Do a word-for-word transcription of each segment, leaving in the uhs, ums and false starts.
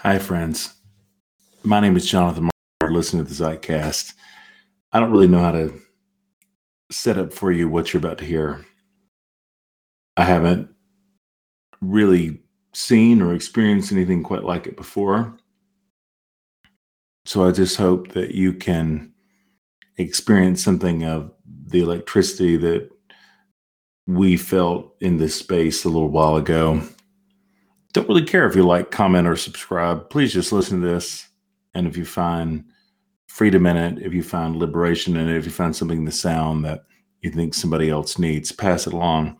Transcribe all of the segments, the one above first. Hi, friends. My name is Jonathan Martin. Listen to the Zeitcast. I don't really know how to set up for you what you're about to hear. I haven't really seen or experienced anything quite like it before. So I just hope that you can experience something of the electricity that we felt in this space a little while ago. Don't really care if you like, comment, or subscribe. Please just listen to this. And if you find freedom in it, if you find liberation in it, if you find something in the sound that you think somebody else needs, pass it along.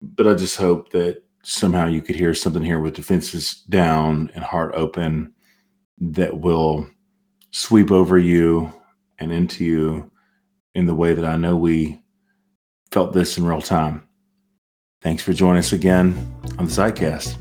But I just hope that somehow you could hear something here with defenses down and heart open that will sweep over you and into you in the way that I know we felt this in real time. Thanks for joining us again on the Sidecast.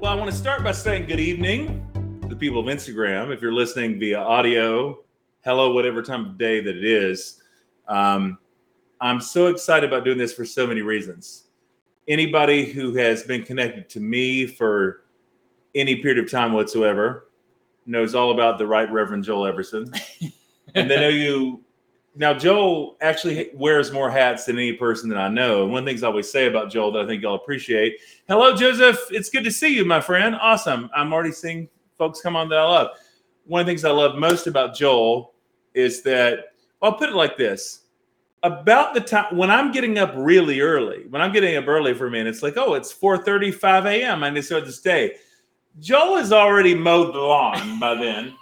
Well, I want to start by saying good evening to the people of Instagram. If you're listening via audio, hello, whatever time of day that it is. Um, I'm so excited about doing this for so many reasons. Anybody who has been connected to me for any period of time whatsoever knows all about the Right Reverend Joel Everson. And they know you. Now, Joel actually wears more hats than any person that I know. And one of the things I always say about Joel that I think y'all appreciate, hello, Joseph. It's good to see you, my friend. Awesome. I'm already seeing folks come on that I love. One of the things I love most about Joel is that, well, I'll put it like this. About the time when I'm getting up really early, when I'm getting up early for me, and it's like, oh, it's four thirty, five a.m. I need to start this day. Joel has already mowed the lawn by then.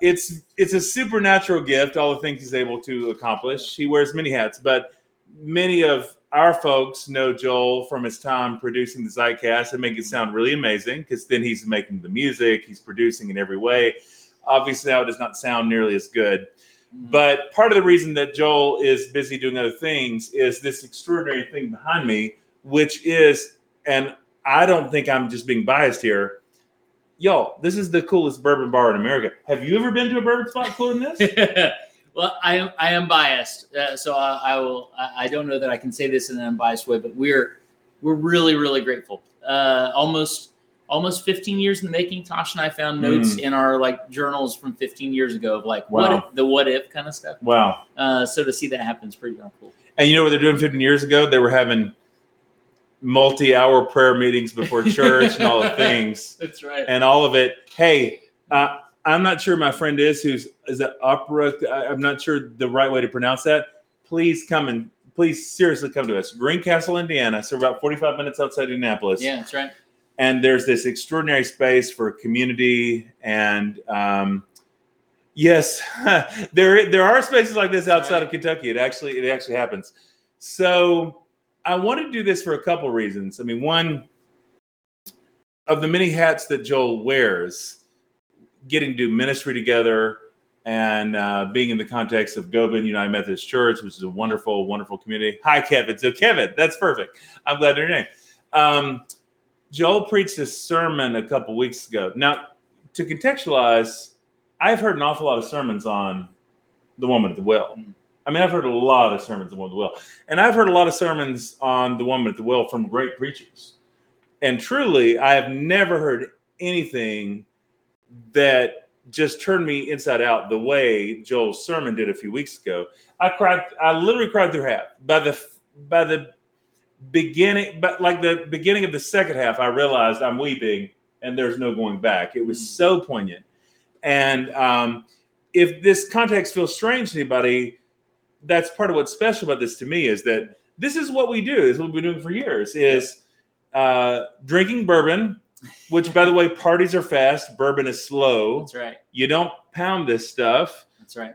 it's it's a supernatural gift, all the things he's able to accomplish. He wears many hats, but many of our folks know Joel from his time producing the Zeitcast and make it sound really amazing, because then he's making the music, he's producing in every way. Obviously, now it does not sound nearly as good. But part of the reason that Joel is busy doing other things is this extraordinary thing behind me, which is, and I don't think I'm just being biased here, y'all, this is the coolest bourbon bar in America. Have you ever been to a bourbon spot cooler than this? Well, I am, I am biased, uh, so I, I will. I, I don't know that I can say this in an unbiased way, but we're we're really, really grateful. Uh, almost almost fifteen years in the making. Tosh and I found notes mm. in our like journals from fifteen years ago of like wow. what if, the what if kind of stuff. Wow. Uh, so to see that happen is pretty darn cool. And you know what they're doing fifteen years ago? They were having multi-hour prayer meetings before church and all the things. That's right. And all of it. Hey, uh, I'm not sure my friend is who's is an opera. I, I'm not sure the right way to pronounce that. Please come and please seriously come to us. Greencastle, Indiana. So about forty-five minutes outside Indianapolis. Yeah, that's right. And there's this extraordinary space for community. And um, yes, there there are spaces like this outside of Kentucky. It actually it actually happens. So I want to do this for a couple reasons. I mean, one, of the many hats that Joel wears, getting to do ministry together and uh, being in the context of Govan United Methodist Church, which is a wonderful, wonderful community. Hi, Kevin. So Kevin, that's perfect. I'm glad you're here. Um, Joel preached a sermon a couple weeks ago. Now, to contextualize, I've heard an awful lot of sermons on the woman at the well. I mean, I've heard a lot of sermons on the woman at the well. And I've heard a lot of sermons on the woman at the well from great preachers. And truly, I have never heard anything that just turned me inside out the way Joel's sermon did a few weeks ago. I cried. I literally cried through half. By the by the beginning, but like the beginning of the second half, I realized I'm weeping and there's no going back. It was so poignant. And um, if this context feels strange to anybody, that's part of what's special about this to me, is that this is what we do. This is what we've been doing for years, is uh, drinking bourbon, which, by the way, parties are fast. Bourbon is slow. That's right. You don't pound this stuff. That's right.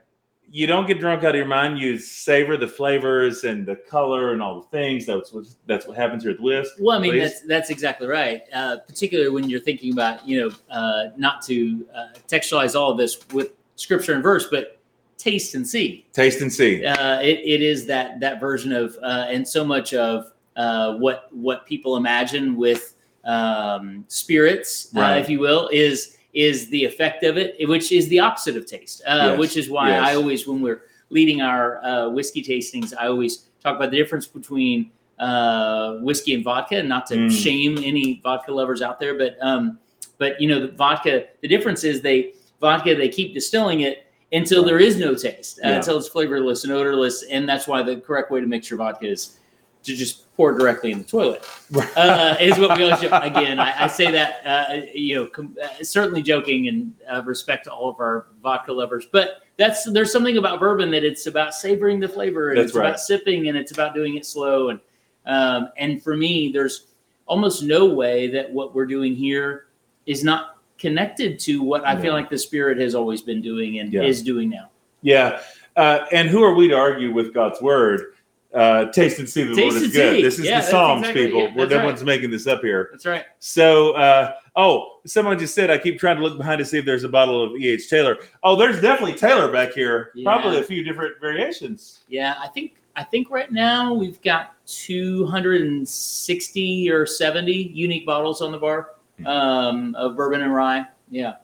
You don't get drunk out of your mind. You savor the flavors and the color and all the things. That's what that's what happens here at the Whisk. Well, I mean, that's that's exactly right. Uh, particularly when you're thinking about, you know, uh, not to uh, textualize all of this with scripture and verse, but taste and see. Taste and see. Uh, it it is that that version of uh, and so much of uh, what what people imagine with um, spirits, right. uh, if you will, is is the effect of it, which is the opposite of taste, uh, yes. which is why yes. I always, when we're leading our uh, whiskey tastings, I always talk about the difference between uh, whiskey and vodka, and not to mm. shame any vodka lovers out there, but um, but you know, the vodka, the difference is they vodka they keep distilling it until there is no taste, uh, yeah. until it's flavorless and odorless, and that's why the correct way to mix your vodka is to just pour directly in the toilet. Uh, is what we always do. Again, I, I say that uh, you know, com- uh, certainly joking, and uh, respect to all of our vodka lovers, but that's there's something about bourbon that it's about savoring the flavor, and that's it's right. about sipping, and it's about doing it slow, and um, and for me, there's almost no way that what we're doing here is not connected to what I feel like the Spirit has always been doing and yeah. is doing now. Yeah. Uh, and who are we to argue with God's word? Uh, taste and see that the Lord is good. See. This is yeah, the Psalms, exactly, people. Yeah, We're the right. ones making this up here. That's right. So, uh, oh, someone just said, I keep trying to look behind to see if there's a bottle of E H. Taylor. Oh, there's definitely Taylor back here. Yeah. Probably a few different variations. Yeah, I think I think right now we've got two hundred sixty or seventy unique bottles on the bar. Um, of bourbon and rye, yeah,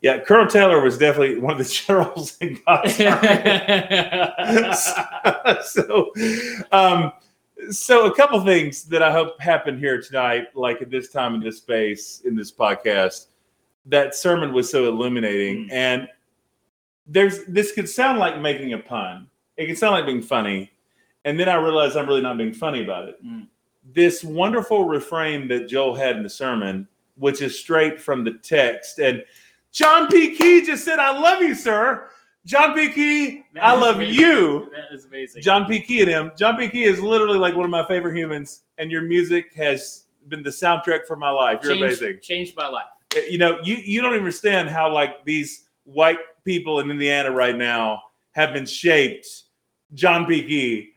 yeah. Colonel Taylor was definitely one of the generals in Gastonia. so, um, so a couple things that I hope happen here tonight, like at this time in this space in this podcast. That sermon was so illuminating, mm. and there's this could sound like making a pun. It can sound like being funny, and then I realized I'm really not being funny about it. Mm. This wonderful refrain that Joel had in the sermon, which is straight from the text. And John P. Kee just said, I love you, sir. John P. Kee, that I love amazing. you. That is amazing. John P. Kee and him. John P. Kee is literally like one of my favorite humans, and your music has been the soundtrack for my life. You're changed, amazing. Changed my life. You know, you, you don't understand how like these white people in Indiana right now have been shaped, John P. Kee,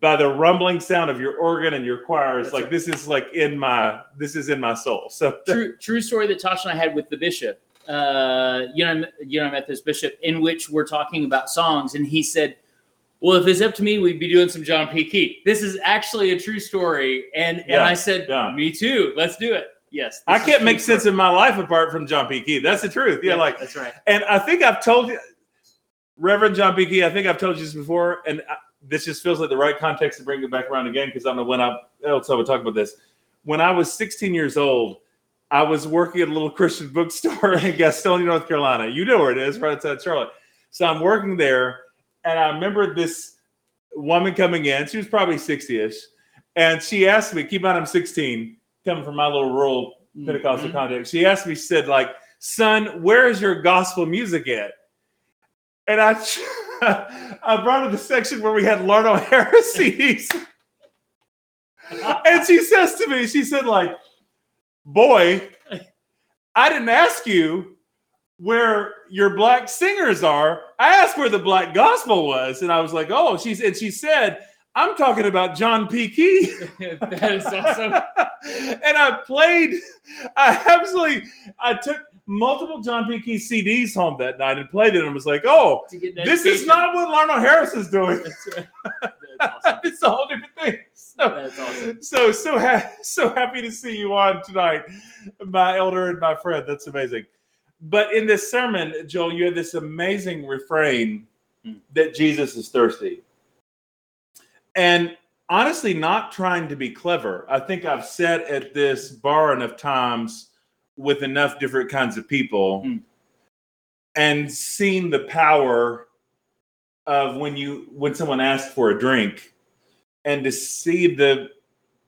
by the rumbling sound of your organ and your choir. It's That's like, right. this is like in my, this is in my soul. So true, true story that Tasha and I had with the bishop, uh, you know, you know, I met this bishop in which we're talking about songs. And he said, well, if it's up to me, we'd be doing some John P. Kee. This is actually a true story. And, yeah, and I said, yeah. me too. Let's do it. Yes. I can't make sense story. of my life apart from John P. Kee. That's the truth. Yeah. yeah like That's right. And I think I've told you, Reverend John P. Kee, I think I've told you this before. And I, this just feels like the right context to bring it back around again, because I don't know when I else I would talk about this. When I was sixteen years old, I was working at a little Christian bookstore in Gastonia, North Carolina. You know where it is, right outside Charlotte. So I'm working there, and I remember this woman coming in. She was probably sixty-ish, and she asked me, keep in mind I'm sixteen, coming from my little rural Pentecostal mm-hmm. context. She asked me, she said, like, son, where is your gospel music at? And I... I brought up the section where we had Lardo Heresies. And she says to me, she said, like, boy, I didn't ask you where your black singers are. I asked where the black gospel was. And I was like, oh, she's, and she said, I'm talking about John P. Kee. That is awesome. And I played, I absolutely, I took multiple John P. Kee C Ds home that night and played it, and was like, oh, this is not what Larnell Harris is doing. That's right. That's awesome. It's a whole different thing. So, That's awesome. So, so, ha- so happy to see you on tonight, my elder and my friend. That's amazing. But in this sermon, Joel, you had this amazing refrain mm. that Jesus is thirsty. And honestly, not trying to be clever. I think I've sat at this bar enough times with enough different kinds of people mm. and seen the power of when you when someone asks for a drink, and to see the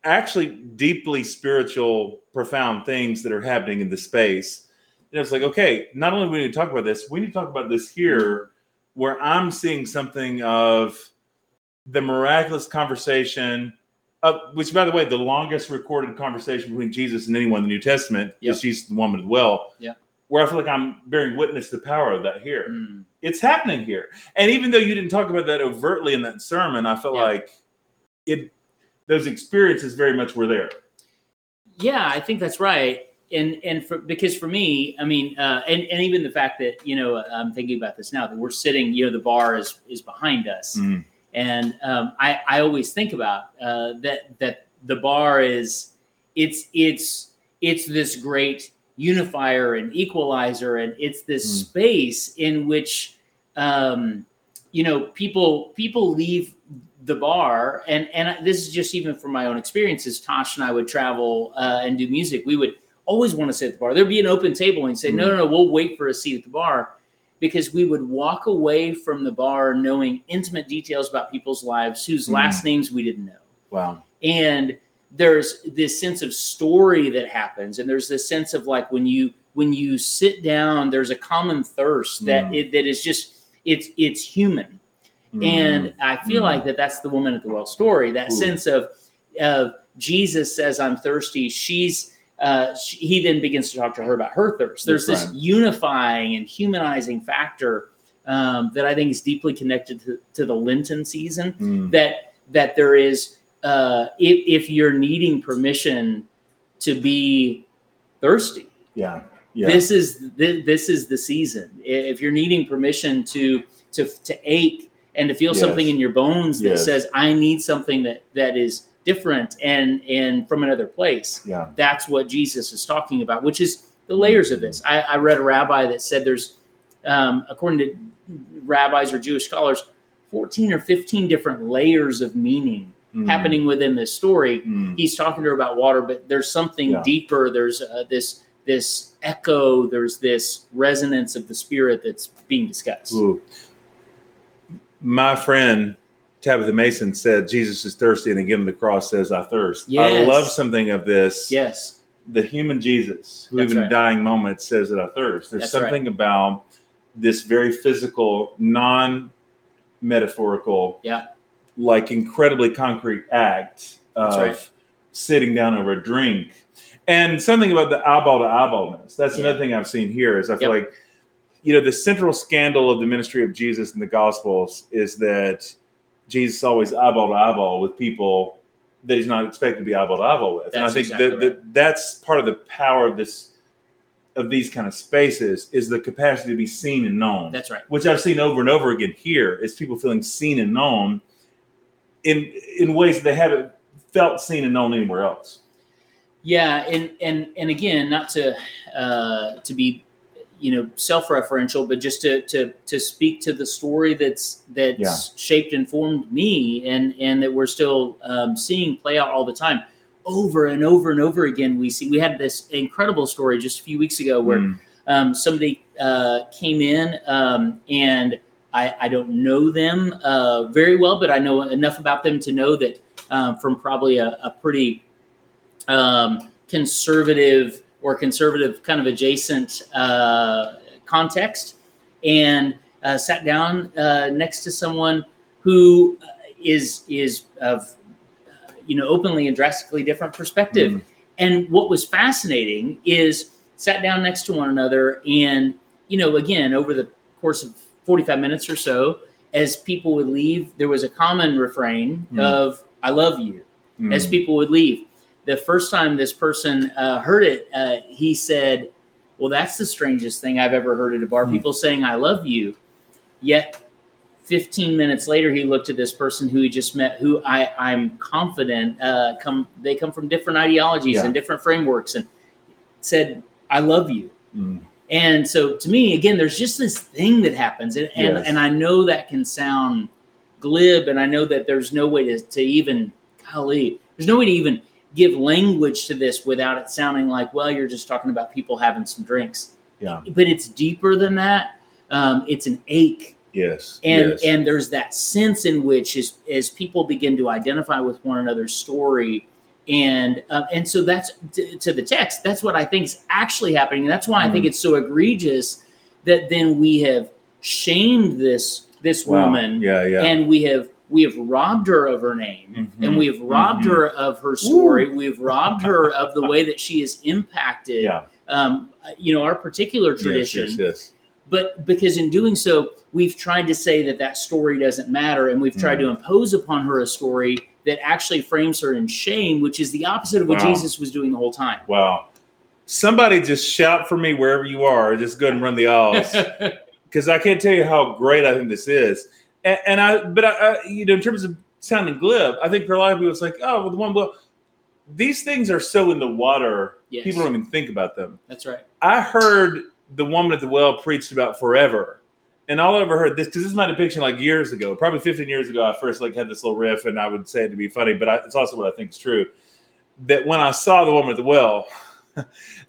actually deeply spiritual, profound things that are happening in the space. And it's like, okay, not only do we need to talk about this, we need to talk about this here, where I'm seeing something of the miraculous conversation, of, which, by the way, the longest recorded conversation between Jesus and anyone in the New Testament yep. is Jesus and the woman at the well, yep. where I feel like I'm bearing witness to the power of that here. Mm. It's happening here. And even though you didn't talk about that overtly in that sermon, I felt yeah. like it those experiences very much were there. Yeah, I think that's right. And and for, because for me, I mean, uh, and, and even the fact that, you know, I'm thinking about this now, that we're sitting, you know, the bar is, is behind us. Mm. And um, I, I always think about uh, that that the bar is it's it's it's this great unifier and equalizer, and it's this mm. space in which, um, you know, people people leave the bar, and and this is just even from my own experiences. Tosh and I would travel uh, and do music. We would always want to sit at the bar. There'd be an open table, and say, mm. no, no, no, we'll wait for a seat at the bar, because we would walk away from the bar knowing intimate details about people's lives whose mm. last names we didn't know. Wow. And there's this sense of story that happens, and there's this sense of like when you when you sit down, there's a common thirst that mm. it, that is just it's it's human, mm. and I feel mm. like that that's the woman at the well story. That Ooh. sense of of Jesus says, "I'm thirsty." She's uh, she, he then begins to talk to her about her thirst. There's that's this right. unifying and humanizing factor um, that I think is deeply connected to, to the Lenten season. Mm. That that there is. Uh, if, if you're needing permission to be thirsty, yeah, yeah. this is th- this is the season. If you're needing permission to to to ache and to feel yes. something in your bones that yes. says, "I need something that, that is different and and from another place," yeah, that's what Jesus is talking about, which is the layers of this. I, I read a rabbi that said there's, um, according to rabbis or Jewish scholars, fourteen or fifteen different layers of meaning happening within this story. Mm. He's talking to her about water, but there's something yeah. deeper. There's uh, this this echo. There's this resonance of the spirit that's being discussed. Ooh. My friend Tabitha Mason said, "Jesus is thirsty," and again the cross says, "I thirst." Yes. I love something of this. Yes, the human Jesus, who that's even right. in dying moments says that I thirst. There's that's something right. about this very physical, non-metaphorical. Yeah. like incredibly concrete act of right. sitting down over a drink, and something about the eyeball to eyeballness. That's yeah. another thing I've seen here is I feel yep. like, you know, the central scandal of the ministry of Jesus in the Gospels is that Jesus always eyeball to eyeball with people that he's not expected to be eyeball to eyeball with. That's and I think exactly that, right. that that's part of the power of this, of these kind of spaces, is the capacity to be seen and known. That's right. Which I've seen over and over again here is people feeling seen and known in in ways that they haven't felt, seen, and known anywhere else. Yeah, and and and again, not to uh, to be, you know, self-referential, but just to to to speak to the story that's that's yeah. shaped and formed me, and and that we're still um, seeing play out all the time, over and over and over again. We see we had this incredible story just a few weeks ago where mm. um, somebody uh, came in um, and. I, I don't know them uh, very well, but I know enough about them to know that um, from probably a, a pretty um, conservative or conservative kind of adjacent uh, context, and uh, sat down uh, next to someone who is is of, you know, openly and drastically different perspective. Mm. And what was fascinating is sat down next to one another, and, you know, again, over the course of forty-five minutes or so, as people would leave, there was a common refrain mm. of, "I love you," mm. as people would leave. The first time this person uh, heard it, uh, he said, "Well, that's the strangest thing I've ever heard at a bar, mm. people saying, 'I love you.'" Yet fifteen minutes later, he looked at this person who he just met, who I, I'm confident uh, come they come from different ideologies yeah. and different frameworks, and said, "I love you." Mm. And so to me, again, there's just this thing that happens. And, yes. and and I know that can sound glib, and I know that there's no way to, to even, golly, there's no way to even give language to this without it sounding like, well, you're just talking about people having some drinks. Yeah. But it's deeper than that. Um, it's an ache. Yes. And yes. and there's that sense in which as, as people begin to identify with one another's story. And uh, and so that's t- to the text. That's what I think is actually happening. And that's why mm. I think it's so egregious that then we have shamed this this wow. woman, yeah, yeah. and we have we have robbed her of her name, mm-hmm. and we have robbed mm-hmm. her of her story. Ooh. We have robbed her of the way that she has impacted, yeah. um, you know, our particular tradition. Yes, yes, yes. But because in doing so, we've tried to say that that story doesn't matter, and we've tried mm. to impose upon her a story that actually frames her in shame, which is the opposite of what wow. Jesus was doing the whole time. Wow. Somebody just shout for me wherever you are. Just go ahead and run the aisles. Because I can't tell you how great I think this is. And, and I, but I, I, you know, in terms of sounding glib, I think for a lot of people it's like, oh, well, the one blow. These things are so in the water Yes. People don't even think about them. That's right. I heard the woman at the well preached about forever. And all I ever heard this, because this is my depiction like years ago, probably fifteen years ago, I first like had this little riff and I would say it to be funny, but I, it's also what I think is true. That when I saw the woman at the well,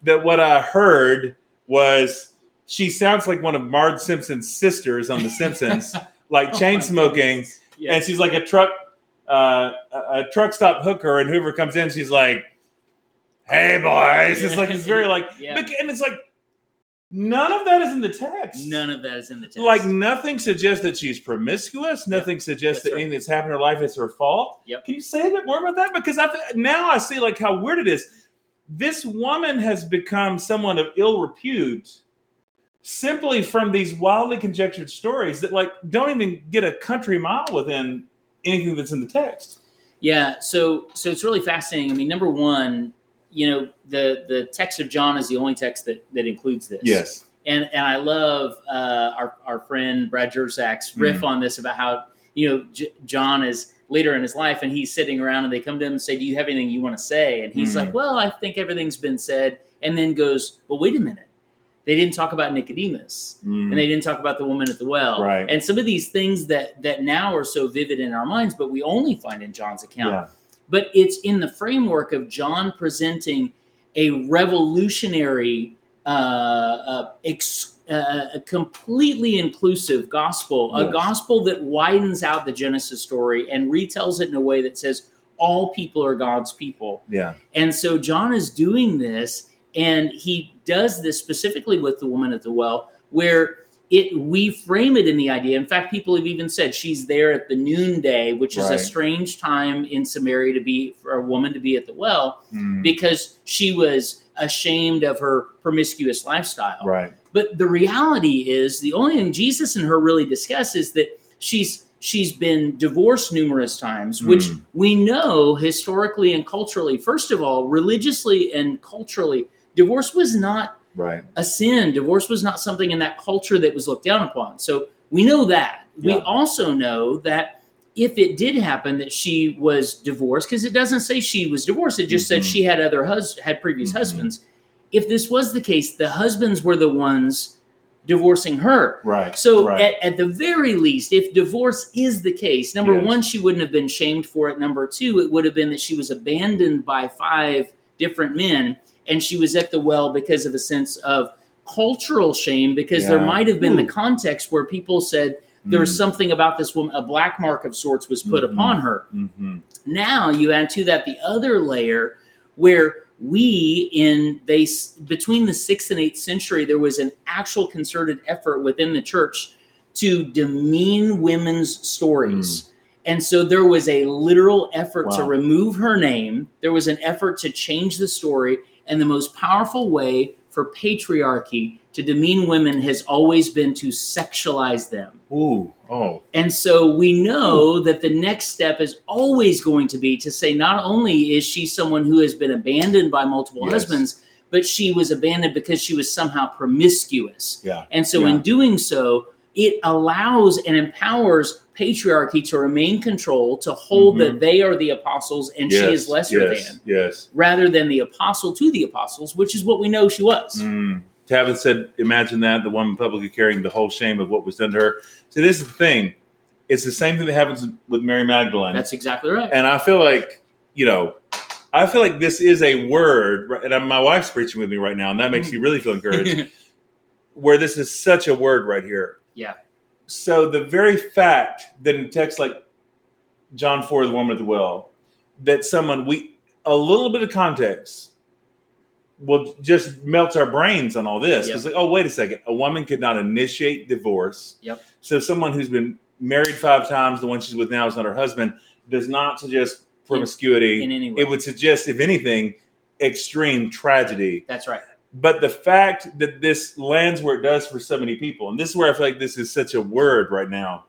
that what I heard was she sounds like one of Marge Simpson's sisters on The Simpsons, like oh chain smoking. Yes. And she's like a truck, uh, a truck stop hooker. And whoever comes in, she's like, hey, boys. It's like, it's very like, yeah. And it's like, none of that is in the text. None of that is in the text. Like, nothing suggests that she's promiscuous. Nothing yep. suggests that's that right. anything that's happened in her life is her fault. Yep. Can you say a bit more about that? Because I th- now I see, like, how weird it is. This woman has become someone of ill repute simply from these wildly conjectured stories that, like, don't even get a country mile within anything that's in the text. Yeah, so so it's really fascinating. I mean, number one, you know, the, the text of John is the only text that, that includes this. Yes. And and I love uh, our, our friend Brad Jerzak's riff mm-hmm. on this about how, you know, J- John is later in his life and he's sitting around and they come to him and say, do you have anything you want to say? And he's mm-hmm. like, well, I think everything's been said. And then goes, well, wait a minute. They didn't talk about Nicodemus mm-hmm. and they didn't talk about the woman at the well. Right. And some of these things that, that now are so vivid in our minds, but we only find in John's account. Yeah. But it's in the framework of John presenting a revolutionary, uh, uh, ex- uh, a completely inclusive gospel, yes. a gospel that widens out the Genesis story and retells it in a way that says all people are God's people. Yeah. And so John is doing this, and he does this specifically with the woman at the well, where it we frame it in the idea. In fact, people have even said she's there at the noonday, which is right. a strange time in Samaria to be for a woman to be at the well mm. because she was ashamed of her promiscuous lifestyle. Right. But the reality is the only thing Jesus and her really discuss is that she's she's been divorced numerous times, mm. which we know historically and culturally, first of all, religiously and culturally, divorce was not right. a sin. Divorce was not something in that culture that was looked down upon. So we know that. Yeah. We also know that if it did happen that she was divorced, because it doesn't say she was divorced. It just mm-hmm. said she had other hus- had previous mm-hmm. husbands. If this was the case, the husbands were the ones divorcing her. Right. So right. At, at the very least, if divorce is the case, number yes. one, she wouldn't have been shamed for it. Number two, it would have been that she was abandoned by five different men. And she was at the well because of a sense of cultural shame, because yeah. there might have been Ooh. the context where people said there was mm. something about this woman, a black mark of sorts was put mm-hmm. upon her. Mm-hmm. Now you add to that the other layer where we in they between the sixth and eighth century, there was an actual concerted effort within the church to demean women's stories. Mm. And so there was a literal effort wow. to remove her name. There was an effort to change the story. And the most powerful way for patriarchy to demean women has always been to sexualize them. Ooh, oh. And so we know Ooh. that the next step is always going to be to say not only is she someone who has been abandoned by multiple yes. husbands, but she was abandoned because she was somehow promiscuous. Yeah. And so yeah. in doing so, it allows and empowers patriarchy to remain control, to hold mm-hmm. that they are the apostles and yes, she is lesser yes, than, yes. rather than the apostle to the apostles, which is what we know she was. Mm. Tabitha said, imagine that, the woman publicly carrying the whole shame of what was done to her. So this is the thing. It's the same thing that happens with Mary Magdalene. That's exactly right. And I feel like, you know, I feel like this is a word, and my wife's preaching with me right now, and that makes me really feel encouraged, where this is such a word right here. Yeah. So the very fact that in texts like John four, the woman at the well, that someone we a little bit of context will just melt our brains on all this. Yep. It's like, oh, wait a second, a woman could not initiate divorce. Yep. So someone who's been married five times, the one she's with now is not her husband, does not suggest promiscuity. In, in any way. It would suggest, if anything, extreme tragedy. That's right. But the fact that this lands where it does for so many people, and this is where I feel like this is such a word right now,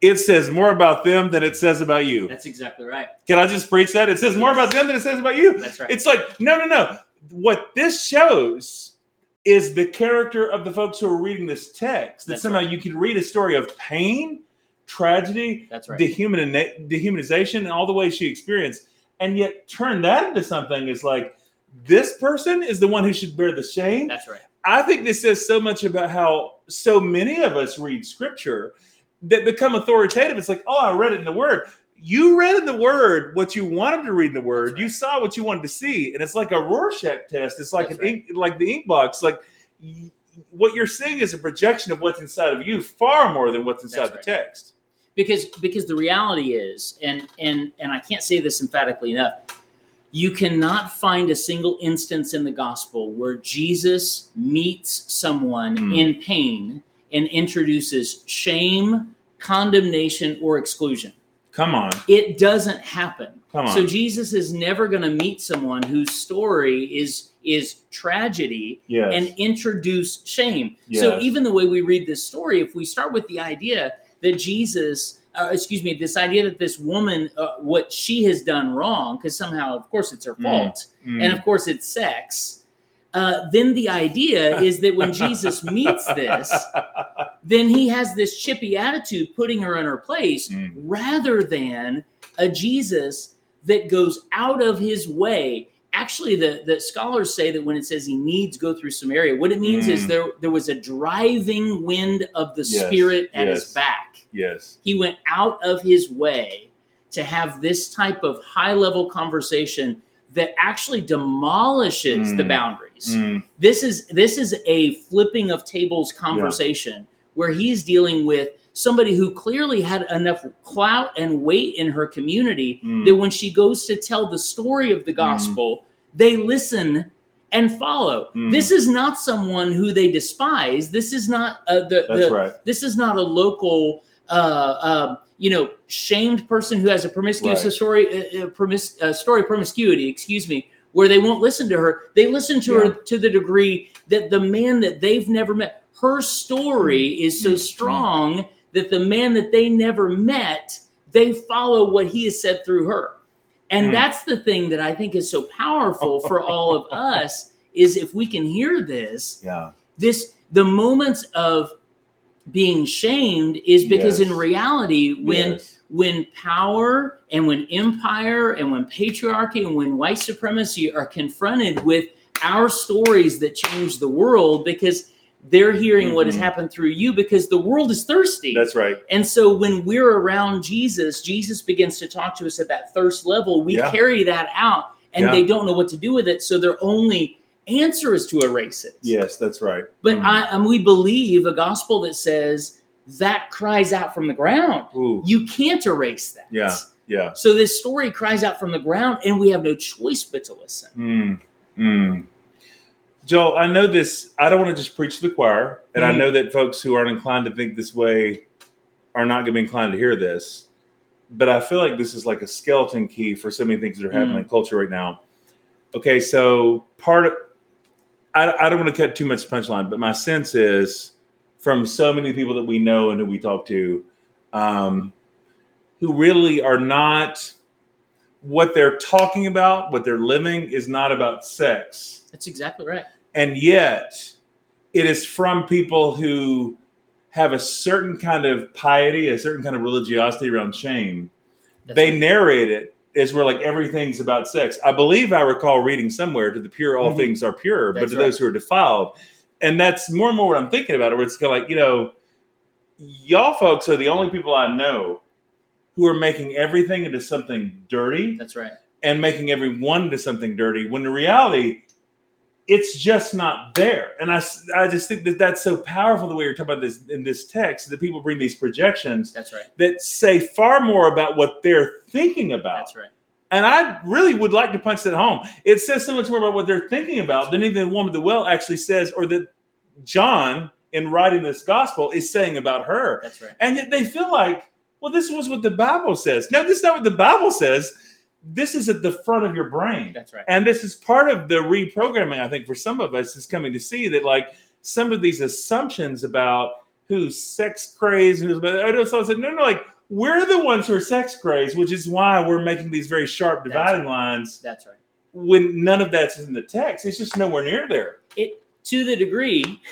it says more about them than it says about you. That's exactly right. Can I just preach that? It says more about them than it says about you. That's right. It's like, no, no, no. What this shows is the character of the folks who are reading this text, that That's somehow right. you can read a story of pain, tragedy, That's right. dehumanization, and all the ways she experienced, and yet turn that into something is like, this person is the one who should bear the shame. That's right. I think this says so much about how so many of us read scripture that become authoritative. It's like, oh, I read it in the Word. You read in the Word what you wanted to read in the Word. Right. You saw what you wanted to see. And it's like a Rorschach test. It's like, an right. ink, like the ink box. Like what you're seeing is a projection of what's inside of you far more than what's inside That's the right. text. Because because the reality is, and and and I can't say this emphatically enough, you cannot find a single instance in the gospel where Jesus meets someone mm. in pain and introduces shame, condemnation, or exclusion. Come on. It doesn't happen. Come on. So Jesus is never going to meet someone whose story is is tragedy yes. and introduce shame. Yes. So even the way we read this story, if we start with the idea that Jesus, uh, excuse me, this idea that this woman, uh, what she has done wrong, because somehow, of course, it's her fault, mm. Mm. and of course, it's sex. Uh, then the idea is that when Jesus meets this, then he has this chippy attitude putting her in her place mm. rather than a Jesus that goes out of his way. Actually, the, the scholars say that when it says he needs go through Samaria, what it means mm. is there, there was a driving wind of the yes. Spirit at yes. his back. Yes. He went out of his way to have this type of high-level conversation that actually demolishes mm. the boundaries. Mm. This is this is a flipping of tables conversation yeah. where he's dealing with somebody who clearly had enough clout and weight in her community mm. that when she goes to tell the story of the gospel, mm. they listen and follow. Mm. This is not someone who they despise. This is not a, the, That's the right. this is not a local uh, uh, you know, shamed person who has a promiscuous right. story, uh, promis- uh, story promiscuity, excuse me, where they won't listen to her. They listen to yeah. her to the degree that the man that they've never met, her story is so strong that the man that they never met, they follow what he has said through her. And mm. that's the thing that I think is so powerful for all of us is if we can hear this, yeah. this, the moments of being shamed is because yes. in reality, when yes. when power and when empire and when patriarchy and when white supremacy are confronted with our stories that change the world, because they're hearing mm-hmm. what has happened through you, because the world is thirsty. That's right. And so when we're around Jesus, Jesus begins to talk to us at that thirst level. We yeah. carry that out and yeah. they don't know what to do with it. So they're only answer is to erase it. Yes, that's right. But mm. I, um, we believe a gospel that says that cries out from the ground. Ooh. You can't erase that. Yeah, yeah. So this story cries out from the ground, and we have no choice but to listen. Mm. Mm. Joel, I know this. I don't want to just preach to the choir, and mm. I know that folks who aren't inclined to think this way are not going to be inclined to hear this. But I feel like this is like a skeleton key for so many things that are happening mm. in culture right now. Okay, so part of I don't want to cut too much punchline, but my sense is from so many people that we know and who we talk to um, who really are not what they're talking about, what they're living is not about sex. That's exactly right. And yet it is from people who have a certain kind of piety, a certain kind of religiosity around shame. That's they right. narrate it. Is where like everything's about sex. I believe I recall reading somewhere to the pure, all mm-hmm. things are pure, that's but to right. those who are defiled. And that's more and more what I'm thinking about it, where it's kind of like, you know, y'all folks are the only people I know who are making everything into something dirty. That's right. And making everyone into something dirty. When in reality, it's just not there. And I, I just think that that's so powerful the way you're talking about this in this text, that people bring these projections that's right. that say far more about what they're thinking about. That's right. And I really would like to punch that home. It says so much more about what they're thinking about than even the woman at the well actually says, or that John in writing this gospel is saying about her. That's right. And yet they feel like, well, this was what the Bible says. No, this is not what the Bible says. This is at the front of your brain. That's right. And this is part of the reprogramming, I think, for some of us is coming to see that, like, some of these assumptions about who's sex crazed and who's about, I just said, no, no, like, we're the ones who are sex crazed, which is why we're making these very sharp dividing that's right. lines. That's right. When none of that's in the text, it's just nowhere near there. It to the degree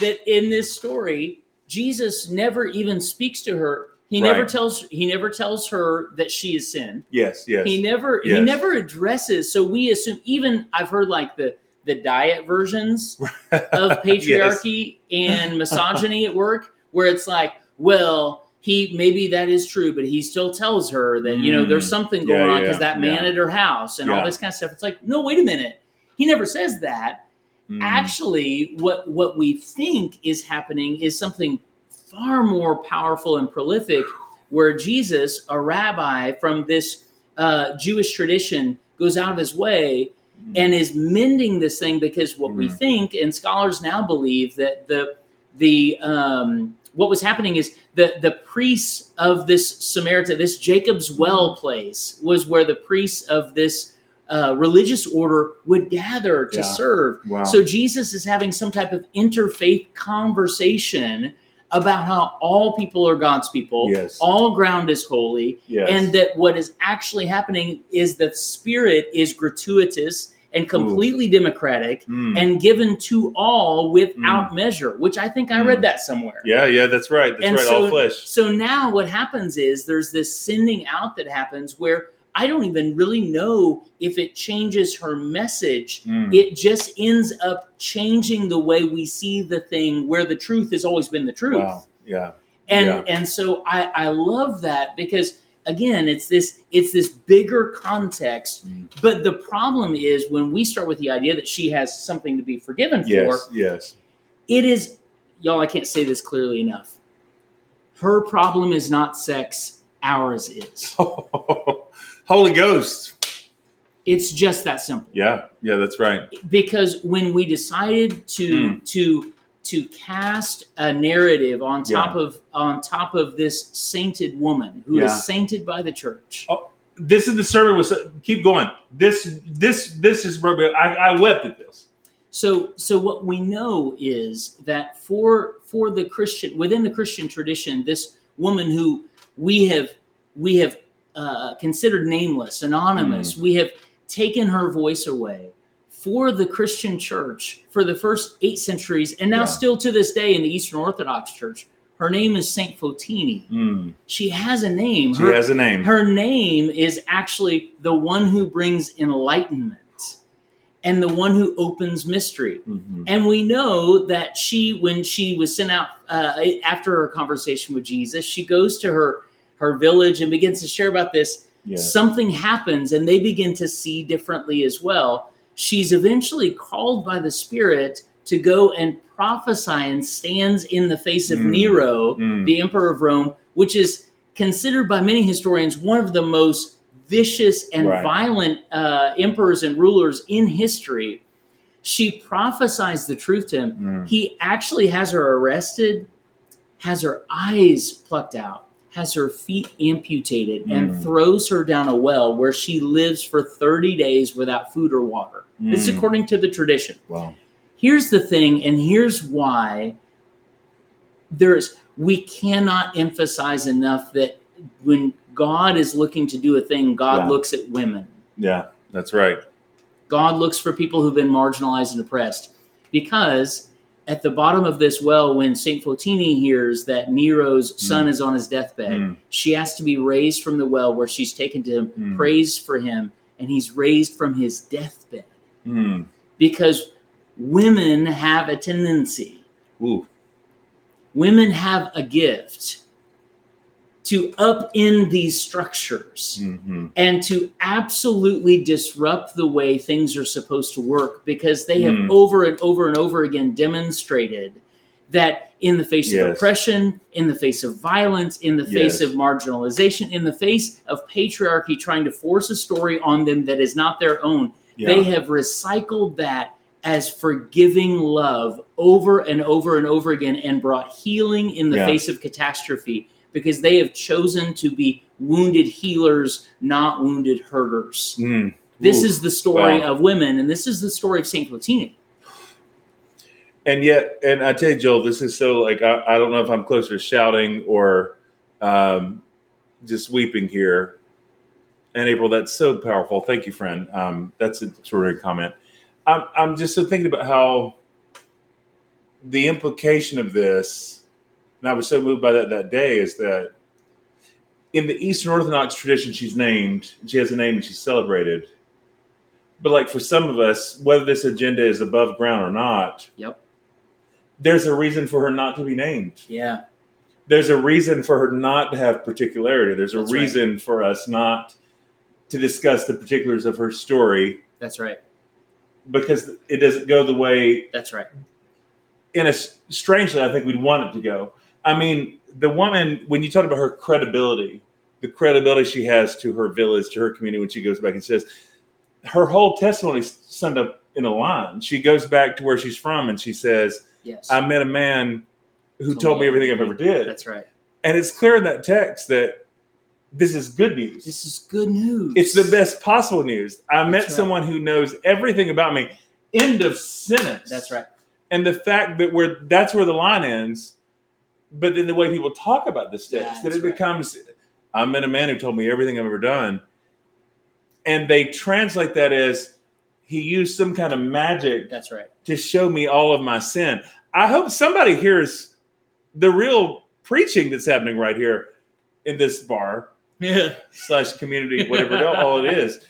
that in this story, Jesus never even speaks to her. He right. never tells he never tells her that she has sinned. Yes, yes. He never yes. he never addresses. So we assume, even I've heard like the the diet versions of patriarchy yes. and misogyny at work, where it's like, well, he maybe that is true, but he still tells her that, you know, there's something going yeah, yeah, on because that man yeah. at her house and yeah. all this kind of stuff. It's like, no, wait a minute. He never says that. Mm. Actually, what what we think is happening is something far more powerful and prolific, where Jesus, a rabbi from this uh, Jewish tradition, goes out of his way mm. and is mending this thing, because what mm. we think, and scholars now believe, that the the um, what was happening is the the priests of this Samaritan, this Jacob's Well place, was where the priests of this Uh, religious order would gather to yeah. serve. Wow. So Jesus is having some type of interfaith conversation about how all people are God's people, yes. all ground is holy, yes. and that what is actually happening is that Spirit is gratuitous and completely Ooh. democratic mm. and given to all without mm. measure, which I think I mm. read that somewhere. Yeah, yeah, that's right. That's and right, so, all flesh. So now what happens is there's this sending out that happens where I don't even really know if it changes her message. Mm. It just ends up changing the way we see the thing, where the truth has always been the truth. Wow. Yeah. And yeah. and so I, I love that, because again, it's this it's this bigger context. Mm. But the problem is when we start with the idea that she has something to be forgiven yes, for, yes. it is, y'all, I can't say this clearly enough. Her problem is not sex, ours is. Holy Ghost. It's just that simple. Yeah, yeah, that's right. Because when we decided to mm. to to cast a narrative on top yeah. of on top of this sainted woman who yeah. is sainted by the church. Oh, this is the sermon was keep going. This this this is I, I wept at this. So so what we know is that for for the Christian within the Christian tradition, this woman who we have we have Uh, considered nameless, anonymous. Mm. We have taken her voice away. For the Christian church, for the first eight centuries, and now yeah. still to this day in the Eastern Orthodox Church, her name is Saint Photini. Mm. She has a name. She her, has a name. Her name is actually the one who brings enlightenment and the one who opens mystery. Mm-hmm. And we know that she, when she was sent out uh, after her conversation with Jesus, she goes to her her village and begins to share about this, yes. something happens and they begin to see differently as well. She's eventually called by the Spirit to go and prophesy and stands in the face of mm. Nero, mm. the emperor of Rome, which is considered by many historians one of the most vicious and right. violent uh, emperors and rulers in history. She prophesies the truth to him. Mm. He actually has her arrested, has her eyes plucked out, has her feet amputated, and mm. throws her down a well where she lives for thirty days without food or water. Mm. This is according to the tradition. Wow. Here's the thing, and here's why there is, we cannot emphasize enough that when God is looking to do a thing, God yeah. looks at women. Yeah, that's right. God looks for people who've been marginalized and oppressed, because at the bottom of this well, when Saint Photini hears that Nero's son mm. is on his deathbed, mm. she has to be raised from the well where she's taken to him, mm. prays for him, and he's raised from his deathbed. Mm. Because women have a tendency. Ooh. Women have a gift to upend these structures mm-hmm. and to absolutely disrupt the way things are supposed to work, because they have mm. over and over and over again demonstrated that in the face yes. of oppression, in the face of violence, in the yes. face of marginalization, in the face of patriarchy trying to force a story on them that is not their own, yeah. they have recycled that as forgiving love over and over and over again, and brought healing in the yeah. face of catastrophe, because they have chosen to be wounded healers, not wounded herders. Mm. This Ooh. is the story wow. of women, and this is the story of Saint Platini. And yet, and I tell you, Joel, this is so, like, I, I don't know if I'm closer to shouting or um, just weeping here. And April, that's so powerful. Thank you, friend. Um, that's an extraordinary comment. I'm, I'm just so thinking about how the implication of this, and I was so moved by that that day, is that in the Eastern Orthodox tradition, she's named, she has a name and she's celebrated. But like for some of us, whether this agenda is above ground or not, yep, there's a reason for her not to be named. Yeah. There's a reason for her not to have particularity. There's a That's reason right. for us not to discuss the particulars of her story. That's right. Because it doesn't go the way. That's right. And strangely, I think we'd want it to go. I mean, the woman, when you talk about her credibility, the credibility she has to her village, to her community, when she goes back and says, her whole testimony is summed up in a line. She goes back to where she's from and she says, yes, I met a man who told me everything I've ever did. That's right. And it's clear in that text that this is good news. This is good news. It's the best possible news. I That's met right. someone who knows everything about me. End of sentence. That's right. And the fact that we're that's where the line ends, but then the way people talk about this text, that it right. becomes, I met a man who told me everything I've ever done. And they translate that as, he used some kind of magic That's right. to show me all of my sin. I hope somebody hears the real preaching that's happening right here in this bar yeah. slash community, whatever it, all it is.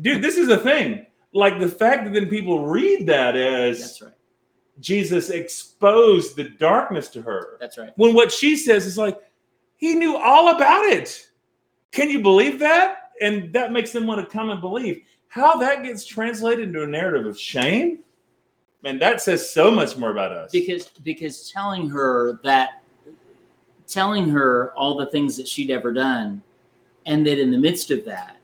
Dude, this is a thing. Like the fact that then people read that as that's right. Jesus exposed the darkness to her. That's right. When what she says is like, he knew all about it. Can you believe that? And that makes them want to come and believe. How that gets translated into a narrative of shame? Man, that says so much more about us. Because because telling her that, telling her all the things that she'd ever done, and that in the midst of that,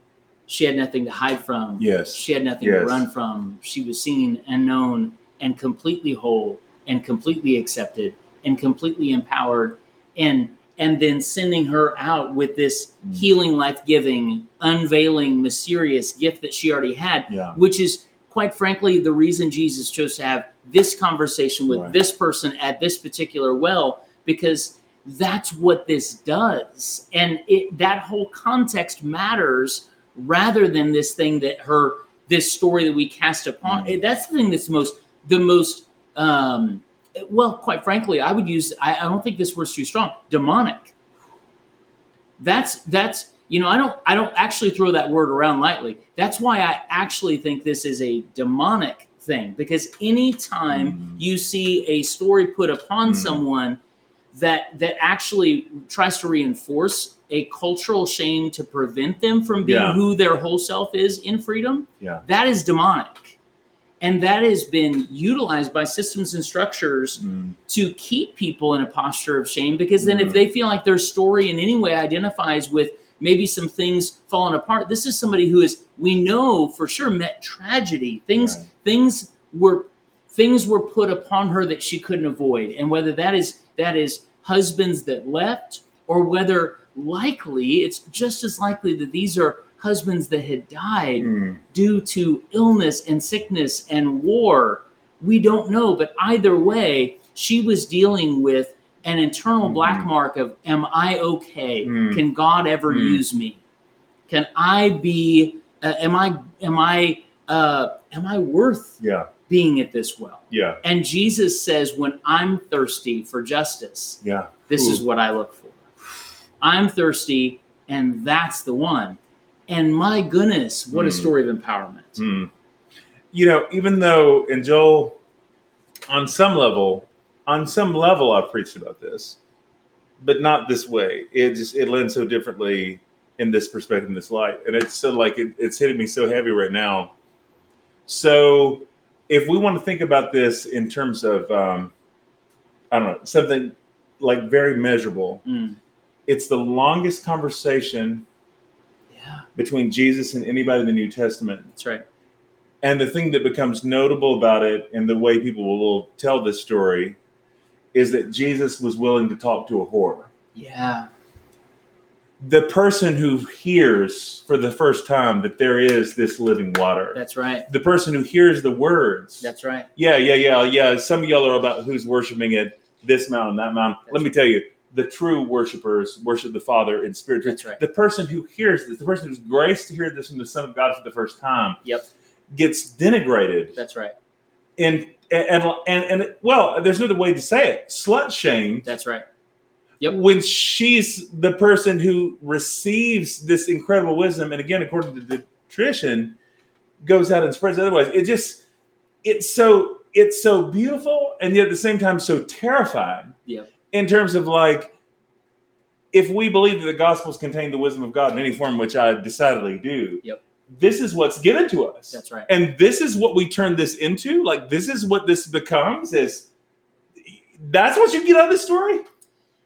she had nothing to hide from. Yes. She had nothing yes. to run from. She was seen and known and completely whole and completely accepted and completely empowered. And, and then sending her out with this mm. healing, life-giving, unveiling, mysterious gift that she already had, yeah. which is... quite frankly, the reason Jesus chose to have this conversation with right. this person at this particular well, because that's what this does. And it, that whole context matters rather than this thing that her, this story that we cast upon. Mm. That's the thing that's most, the most, um, well, quite frankly, I would use, I, I don't think this word's too strong, demonic. That's, that's, You know, I don't I don't actually throw that word around lightly. That's why I actually think this is a demonic thing, because anytime mm-hmm. you see a story put upon mm-hmm. someone that that actually tries to reinforce a cultural shame to prevent them from being yeah. who their whole self is in freedom, yeah. that is demonic. And that has been utilized by systems and structures mm. to keep people in a posture of shame, because then mm. if they feel like their story in any way identifies with maybe some things falling apart. This is somebody who is, we know for sure, met tragedy. Things right. things were things were put upon her that she couldn't avoid. And whether that is that is husbands that left, or whether likely, it's just as likely that these are husbands that had died mm. due to illness and sickness and war. We don't know, but either way, she was dealing with an internal mm-hmm. black mark of, am I okay? Mm. Can God ever mm. use me? Can I be, uh, am I, am I, uh, am I worth yeah. being at this well? Yeah. And Jesus says, when I'm thirsty for justice, yeah. this Ooh. is what I look for. I'm thirsty, and that's the one. And my goodness, what mm. a story of empowerment. Mm. You know, even though, and Joel, on some level, On some level, I've preached about this, but not this way. It just it lands so differently in this perspective, in this light, and it's so like it, it's hitting me so heavy right now. So, if we want to think about this in terms of, um, I don't know, something like very measurable, mm. it's the longest conversation yeah. between Jesus and anybody in the New Testament. That's right. And the thing that becomes notable about it, and the way people will tell this story, is that Jesus was willing to talk to a whore. Yeah. The person who hears for the first time that there is this living water. That's right. The person who hears the words. That's right. Yeah, yeah, yeah, yeah. Some of y'all are about who's worshiping at this mountain, that mountain. That's Let right. me tell you, the true worshipers worship the Father in spirit. That's right. The person who hears this, the person who's graced to hear this from the Son of God for the first time. Yep. Gets denigrated. That's right. And, And, and and well, there's no other way to say it. Slut shame. That's right. Yep. When she's the person who receives this incredible wisdom, and again, according to the tradition, goes out and spreads it. Otherwise, it just it's so it's so beautiful, and yet at the same time so terrifying. Yeah. In terms of like, if we believe that the Gospels contain the wisdom of God in any form, which I decidedly do. Yep. This is what's given to us. That's right. And this is what we turn this into. Like, this is what this becomes. Is that's what you get out of this story?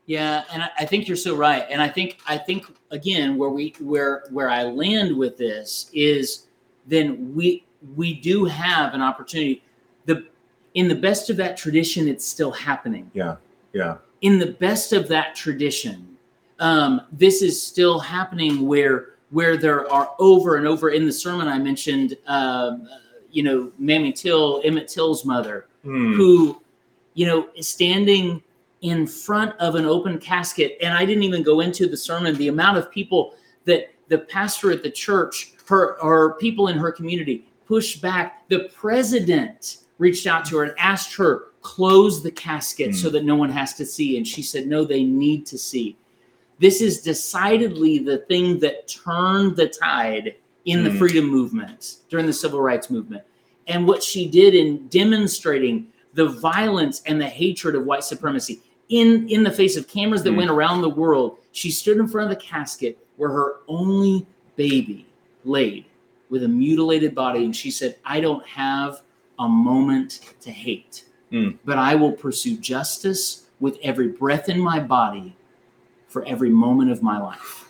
Yeah, and I, I think you're so right. And I think I think again where we where where I land with this is then we we do have an opportunity. The in the best of that tradition, it's still happening. Yeah, yeah. In the best of that tradition, um, this is still happening where. where there are over and over in the sermon I mentioned, um, you know, Mamie Till, Emmett Till's mother, mm. who, you know, is standing in front of an open casket. And I didn't even go into the sermon, the amount of people that the pastor at the church, her or people in her community pushed back. The president reached out to her and asked her, close the casket mm. so that no one has to see. And she said, no, they need to see. This is decidedly the thing that turned the tide in mm. the freedom movement, during the civil rights movement. And what she did in demonstrating the violence and the hatred of white supremacy in, in the face of cameras that mm. went around the world, she stood in front of the casket where her only baby laid with a mutilated body. And she said, I don't have a moment to hate, mm. but I will pursue justice with every breath in my body, for every moment of my life.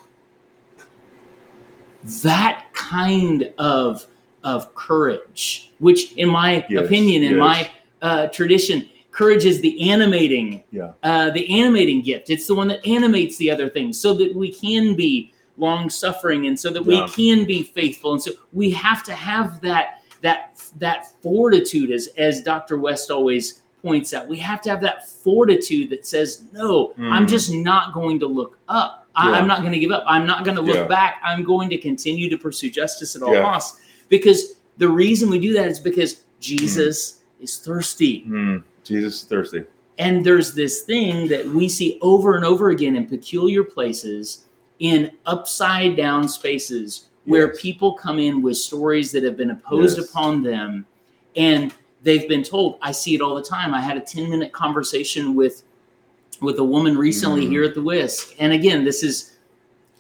That kind of, of courage, which in my yes, opinion, yes. in my uh, tradition, courage is the animating, yeah. uh, the animating gift. It's the one that animates the other things so that we can be long suffering and so that yeah. we can be faithful. And so we have to have that, that, that fortitude as, as Doctor West always points out. We have to have that fortitude that says, no, mm. I'm just not going to look up. I, yeah. I'm not going to give up. I'm not going to look yeah. back. I'm going to continue to pursue justice at all yeah. costs. Because the reason we do that is because Jesus mm. is thirsty. Mm. Jesus is thirsty. And there's this thing that we see over and over again in peculiar places, in upside down spaces, yes. where people come in with stories that have been imposed yes. upon them. And they've been told, I see it all the time. I had a ten minute conversation with, with a woman recently mm-hmm. here at the W I S C. And again, this is,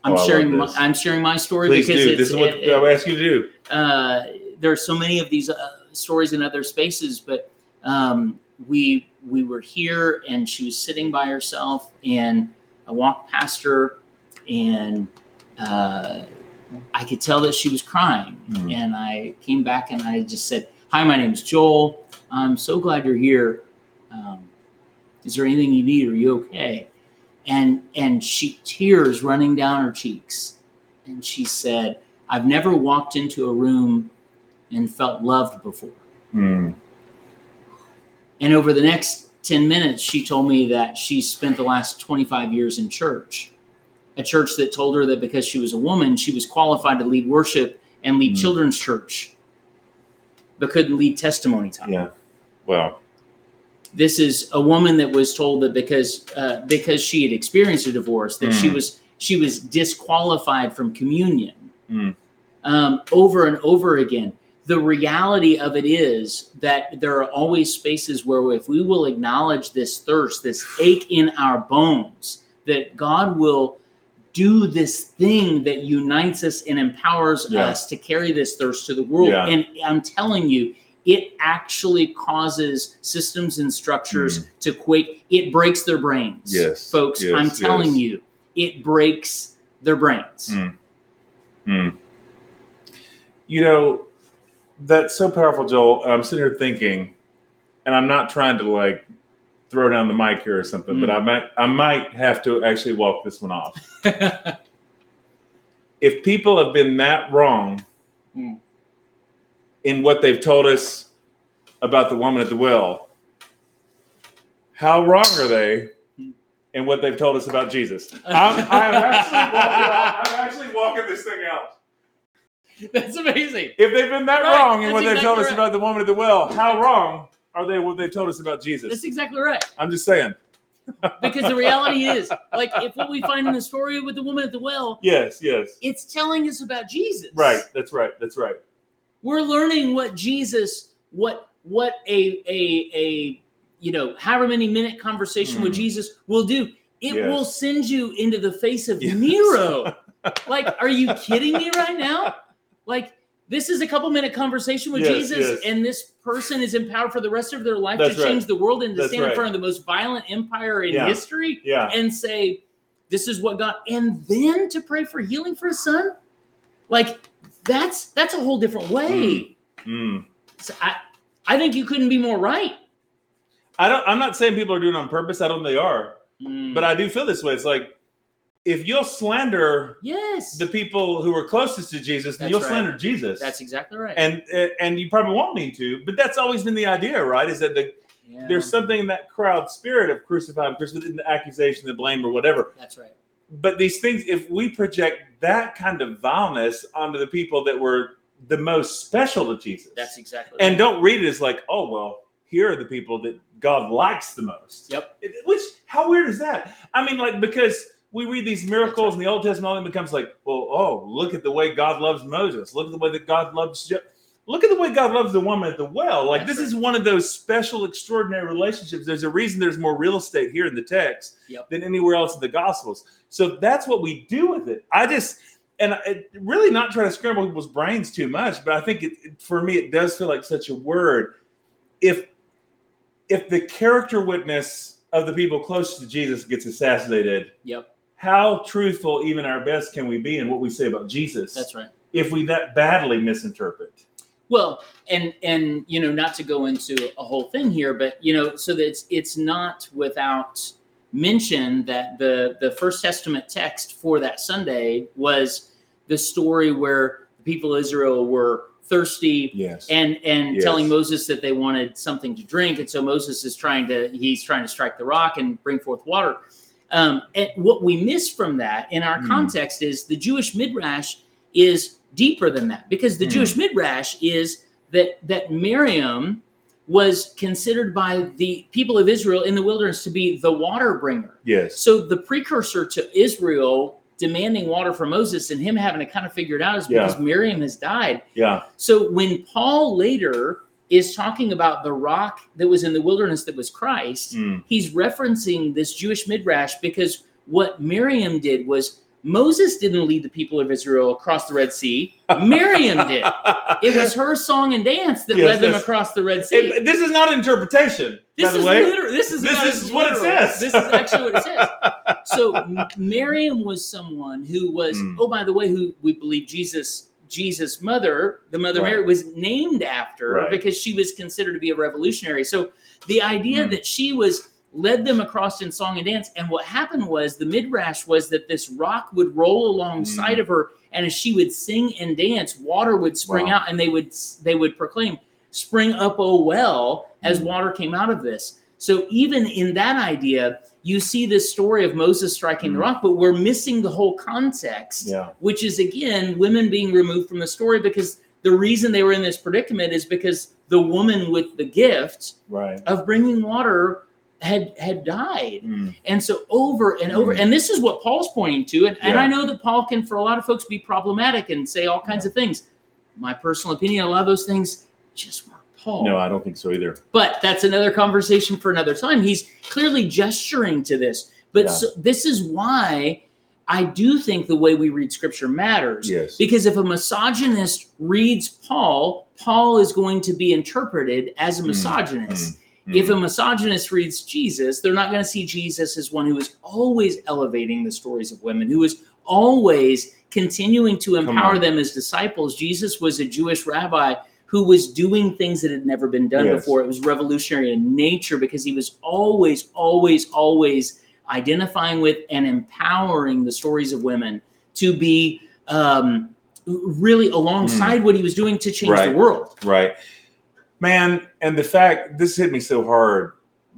I'm oh, sharing, my, I'm sharing my story. Please because do. It's, this is what I ask you to do. Uh, there are so many of these uh, stories in other spaces, but um, we, we were here and she was sitting by herself and I walked past her and uh, I could tell that she was crying. Mm-hmm. And I came back and I just said, hi, my name's Joel. I'm so glad you're here. Um, is there anything you need? Are you okay? And and she, tears running down her cheeks. And she said, I've never walked into a room and felt loved before. Mm. And over the next ten minutes, she told me that she spent the last twenty-five years in church, a church that told her that because she was a woman, she was qualified to lead worship and lead mm. children's church, but couldn't lead testimony time. Yeah, wow. This is a woman that was told that because uh, because she had experienced a divorce, that mm. she was she was disqualified from communion. Mm. Um, over and over again, the reality of it is that there are always spaces where, if we will acknowledge this thirst, this ache in our bones, that God will do this thing that unites us and empowers yeah. us to carry this thirst to the world. Yeah. And I'm telling you, it actually causes systems and structures mm. to quake. It breaks their brains. Yes, folks, yes, I'm telling yes. you, it breaks their brains. Mm. Mm. You know, that's so powerful, Joel. I'm sitting here thinking, and I'm not trying to like throw down the mic here or something, mm. but I might I might have to actually walk this one off. If people have been that wrong mm. in what they've told us about the woman at the well, how wrong are they in what they've told us about Jesus? I'm, I'm, actually walking out, I'm actually walking this thing out. That's amazing. If they've been that right. wrong in That's what exactly they've told right. us about the woman at the well, how wrong are they what they told us about Jesus? That's exactly right. I'm just saying. Because the reality is, like, if what we find in the story with the woman at the well, yes, yes, it's telling us about Jesus. Right. That's right. That's right. We're learning what Jesus, what what a a a you know, however many minute conversation mm. with Jesus will do. It yes. will send you into the face of yes. Nero. Like, are you kidding me right now? Like, this is a couple minute conversation with yes, Jesus, yes. and this person is empowered for the rest of their life That's to change right. the world and to That's stand right. in front of the most violent empire in yeah. history yeah. and say, this is what God, and then to pray for healing for his son? Like, that's that's a whole different way. Mm. Mm. So I, I think you couldn't be more right. I don't, I'm not saying people are doing it on purpose. I don't think they are. Mm. But I do feel this way. It's like, if you'll slander yes. the people who are closest to Jesus, then that's you'll right. slander Jesus. That's exactly right. And and you probably won't need to, but that's always been the idea, right? Is that the, yeah. there's something in that crowd spirit of crucifying, crucifying, the accusation, the blame, or whatever. That's right. But these things, if we project that kind of vileness onto the people that were the most special to Jesus. That's exactly right. And don't read it as like, oh, well, here are the people that God likes the most. Yep. It, which, how weird is that? I mean, like, because... we read these miracles right. in the Old Testament, and it becomes like, well, oh, look at the way God loves Moses. Look at the way that God loves Je- Look at the way God loves the woman at the well. Like, That's this right. is one of those special, extraordinary relationships. There's a reason there's more real estate here in the text yep. than anywhere else in the Gospels. So that's what we do with it. I just, and I, really not trying to scramble people's brains too much, but I think it, for me, it does feel like such a word. If, if the character witness of the people closest to Jesus gets assassinated, yep. how truthful even our best can we be in what we say about Jesus? That's right. If we that badly misinterpret. Well, and, and you know, not to go into a whole thing here, but, you know, so that it's, it's not without mention that the, the First Testament text for that Sunday was the story where the people of Israel were thirsty yes. and, and yes. telling Moses that they wanted something to drink. And so Moses is trying to, he's trying to strike the rock and bring forth water. Um, and what we miss from that in our mm. context is the Jewish Midrash is deeper than that, because the mm. Jewish Midrash is that that Miriam was considered by the people of Israel in the wilderness to be the water bringer. Yes. So the precursor to Israel demanding water from Moses and him having to kind of figure it out is because yeah. Miriam has died. Yeah. So when Paul later is talking about the rock that was in the wilderness that was Christ, mm. he's referencing this Jewish Midrash, because what Miriam did was, Moses didn't lead the people of Israel across the Red Sea. Miriam did. It was her song and dance that yes, led them across the Red Sea. It, this is not interpretation, this by is the way. Literal, this is, this is what it says. This is actually what it says. So Miriam was someone who was, mm. oh, by the way, who we believe Jesus Jesus' mother, the mother right. Mary, was named after right. because she was considered to be a revolutionary. So the idea mm. that she was led them across in song and dance, and what happened was the Midrash was that this rock would roll alongside mm. of her, and as she would sing and dance, water would spring wow. out, and they would they would proclaim, "Spring up, O well," as mm. water came out of this. So even in that idea, you see this story of Moses striking mm. the rock, but we're missing the whole context, yeah. which is, again, women being removed from the story, because the reason they were in this predicament is because the woman with the gift right. of bringing water had had died. Mm. And so over and over, mm. and this is what Paul's pointing to, and, yeah. and I know that Paul can, for a lot of folks, be problematic and say all kinds yeah. of things. My personal opinion, a lot of those things just weren't Paul. No, I don't think so either. But that's another conversation for another time. He's clearly gesturing to this. But yeah. so, this is why I do think the way we read Scripture matters. Yes. Because if a misogynist reads Paul, Paul is going to be interpreted as a misogynist. Mm. Mm. If a misogynist reads Jesus, they're not going to see Jesus as one who is always elevating the stories of women, who is always continuing to empower them as disciples. Jesus was a Jewish rabbi who was doing things that had never been done yes. before. It was revolutionary in nature because he was always, always, always identifying with and empowering the stories of women to be um, really alongside mm. what he was doing to change right. the world. Right. Man, and the fact, this hit me so hard,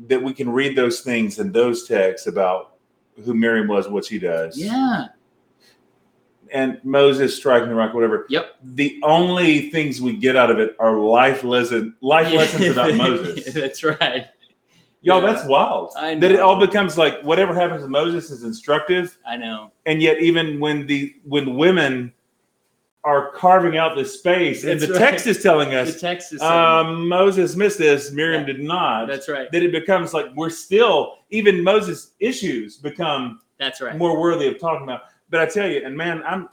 that we can read those things in those texts about who Miriam was, what she does. Yeah. And Moses striking the rock, whatever. Yep. The only things we get out of it are life lesson, life lessons about Moses. That's right. Y'all, yeah. That's wild. I know. That it all becomes like whatever happens to Moses is instructive. I know. And yet, even when the when women are carving out this space, that's and the right. text is telling us, the text is um, Moses missed this, Miriam yeah. did not. That's right. That it becomes like we're still, even Moses' issues become that's right. more worthy of talking about. But I tell you, and man, I'm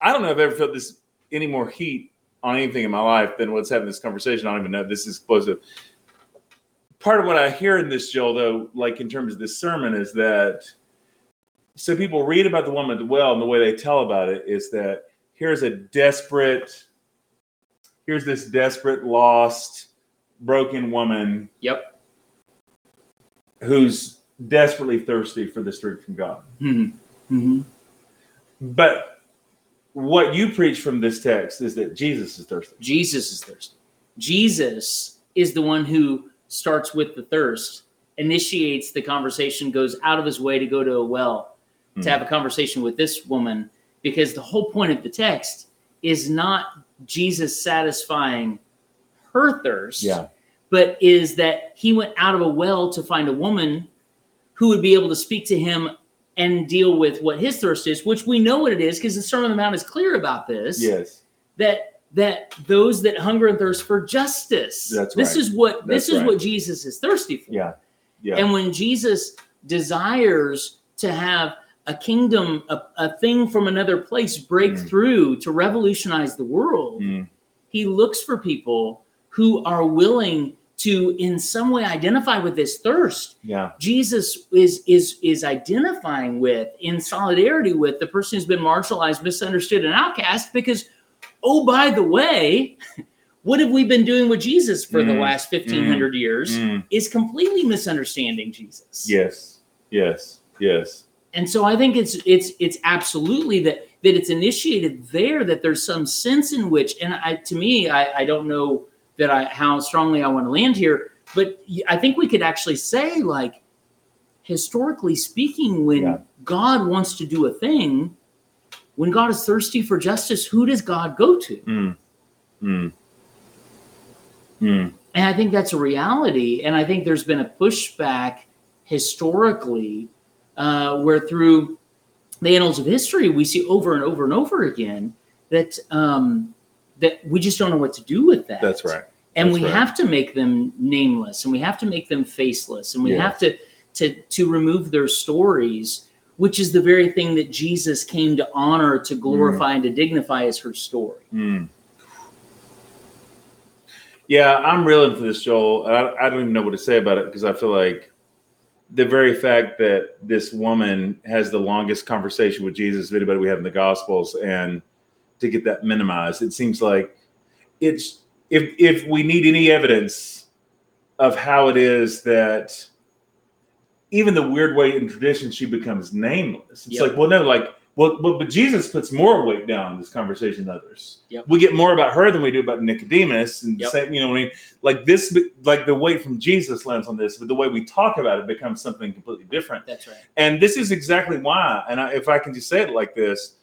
I don't know if I've ever felt this any more heat on anything in my life than what's having this conversation. I don't even know if this is explosive. Part of what I hear in this, Joel, though, like in terms of this sermon, is that so people read about the woman at the well, and the way they tell about it is that here's a desperate, here's this desperate, lost, broken woman. Yep. Who's desperately thirsty for this drink from God. Mm-hmm. Mm-hmm. But what you preach from this text is that Jesus is thirsty. Jesus is thirsty. Jesus is the one who starts with the thirst, initiates the conversation, goes out of his way to go to a well mm-hmm. to have a conversation with this woman, because the whole point of the text is not Jesus satisfying her thirst, yeah. but is that he went out of a well to find a woman who would be able to speak to him and deal with what his thirst is, which we know what it is because the Sermon on the Mount is clear about this. Yes, that that those that hunger and thirst for justice. That's right. This is what That's this is right. what Jesus is thirsty for. Yeah. Yeah. And when Jesus desires to have a kingdom, a, a thing from another place break mm. through to revolutionize the world, mm. he looks for people who are willing to in some way identify with this thirst. Yeah. Jesus is is is identifying with, in solidarity with, the person who's been marginalized, misunderstood, and outcast, because oh, by the way, what have we been doing with Jesus for mm, the last fifteen hundred mm, years mm. is completely misunderstanding Jesus. Yes, yes, yes. And so I think it's it's it's absolutely that that it's initiated there, that there's some sense in which, and I, to me, I, I don't know that I how strongly I want to land here, but I think we could actually say, like, historically speaking, when yeah. God wants to do a thing, when God is thirsty for justice, who does God go to? Mm. Mm. Mm. And I think that's a reality. And I think there's been a pushback historically uh, where through the annals of history, we see over and over and over again that um, that we just don't know what to do with that. That's right. And that's we right. have to make them nameless, and we have to make them faceless, and we yeah. have to, to, to remove their stories, which is the very thing that Jesus came to honor, to glorify, mm. and to dignify as her story. Mm. Yeah, I'm reeling for this, Joel. I, I don't even know what to say about it, because I feel like the very fact that this woman has the longest conversation with Jesus of anybody we have in the Gospels, and to get that minimized, it seems like it's if if we need any evidence of how it is that even the weird way in tradition she becomes nameless. It's yep. like, well, no, like, well, well, but Jesus puts more weight down in this conversation than others. Yep. We get more about her than we do about Nicodemus, and yep. same, you know what I mean? Like this, like the weight from Jesus lands on this, but the way we talk about it becomes something completely different. That's right. And this is exactly why, and I, if I can just say it like this,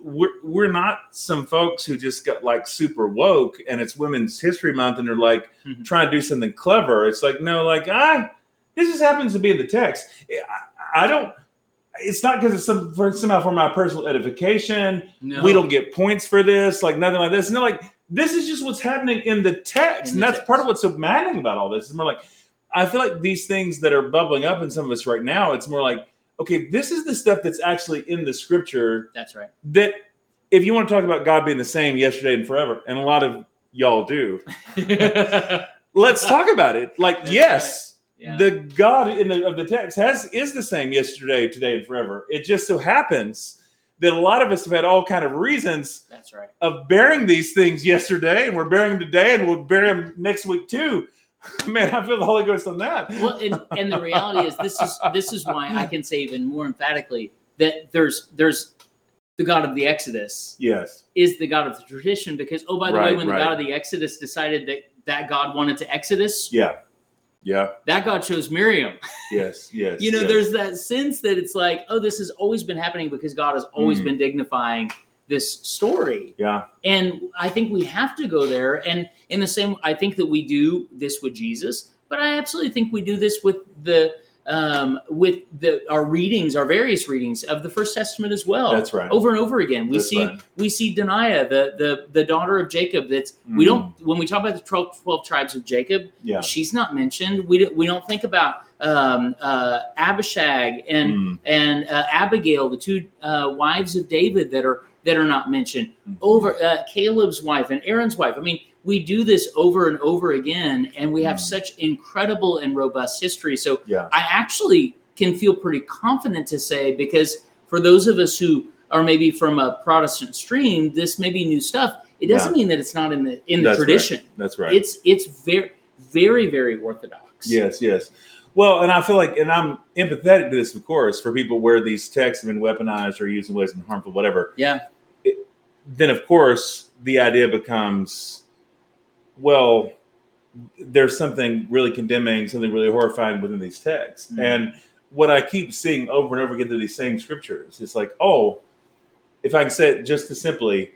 we're, we're not some folks who just got like super woke and it's Women's History Month and they're like mm-hmm. trying to do something clever. It's like, no, like I, this just happens to be in the text. I, I don't, it's not because it's some, for, somehow for my personal edification. No. We don't get points for this, like nothing like this. And they're like, this is just what's happening in the text. In the and that's text. Part of what's so maddening about all this. It's more like, I feel like these things that are bubbling up in some of us right now, it's more like, okay, this is the stuff that's actually in the scripture. That's right. That if you want to talk about God being the same yesterday and forever, and a lot of y'all do, let's talk about it. Like, that's yes. Right. Yeah. The God in the, of the text has is the same yesterday, today, and forever. It just so happens that a lot of us have had all kind of reasons That's right. of bearing these things yesterday, and we're bearing them today, and we'll bear them next week too. Man, I feel the Holy Ghost on that. Well, and, and the reality is this is this is why I can say even more emphatically that there's there's the God of the Exodus. Yes, is the God of the tradition, because oh by the right, way, when right. the God of the Exodus decided that that God wanted to Exodus, yeah. Yeah, that God chose Miriam. Yes, yes. you know, yes. there's that sense that it's like, oh, this has always been happening because God has always mm. been dignifying this story. Yeah. And I think we have to go there. And in the same, I think that we do this with Jesus. But I absolutely think we do this with the um, with the our readings, our various readings of the First Testament as well. That's right. Over and over again, we that's see right. we see Dinah, the the the daughter of Jacob. That's mm-hmm. we don't when we talk about the twelve, twelve tribes of Jacob. Yeah. She's not mentioned. We don't, we don't think about um, uh, Abishag and mm. and uh, Abigail, the two uh, wives of David that are that are not mentioned. Mm-hmm. Over uh, Caleb's wife and Aaron's wife. I mean. We do this over and over again, and we have mm. such incredible and robust history. So yeah. I actually can feel pretty confident to say, because for those of us who are maybe from a Protestant stream, this may be new stuff. It doesn't yeah. mean that it's not in the in the That's tradition. Right. That's right. It's it's very, very, very orthodox. Yes, yes. Well, and I feel like, and I'm empathetic to this, of course, for people where these texts have been weaponized or used in ways that are harmful, whatever. Yeah. It, then, of course, the idea becomes... well, there's something really condemning, something really horrifying within these texts. Mm-hmm. And what I keep seeing over and over again through these same scriptures, it's like, oh, if I can say it just as simply,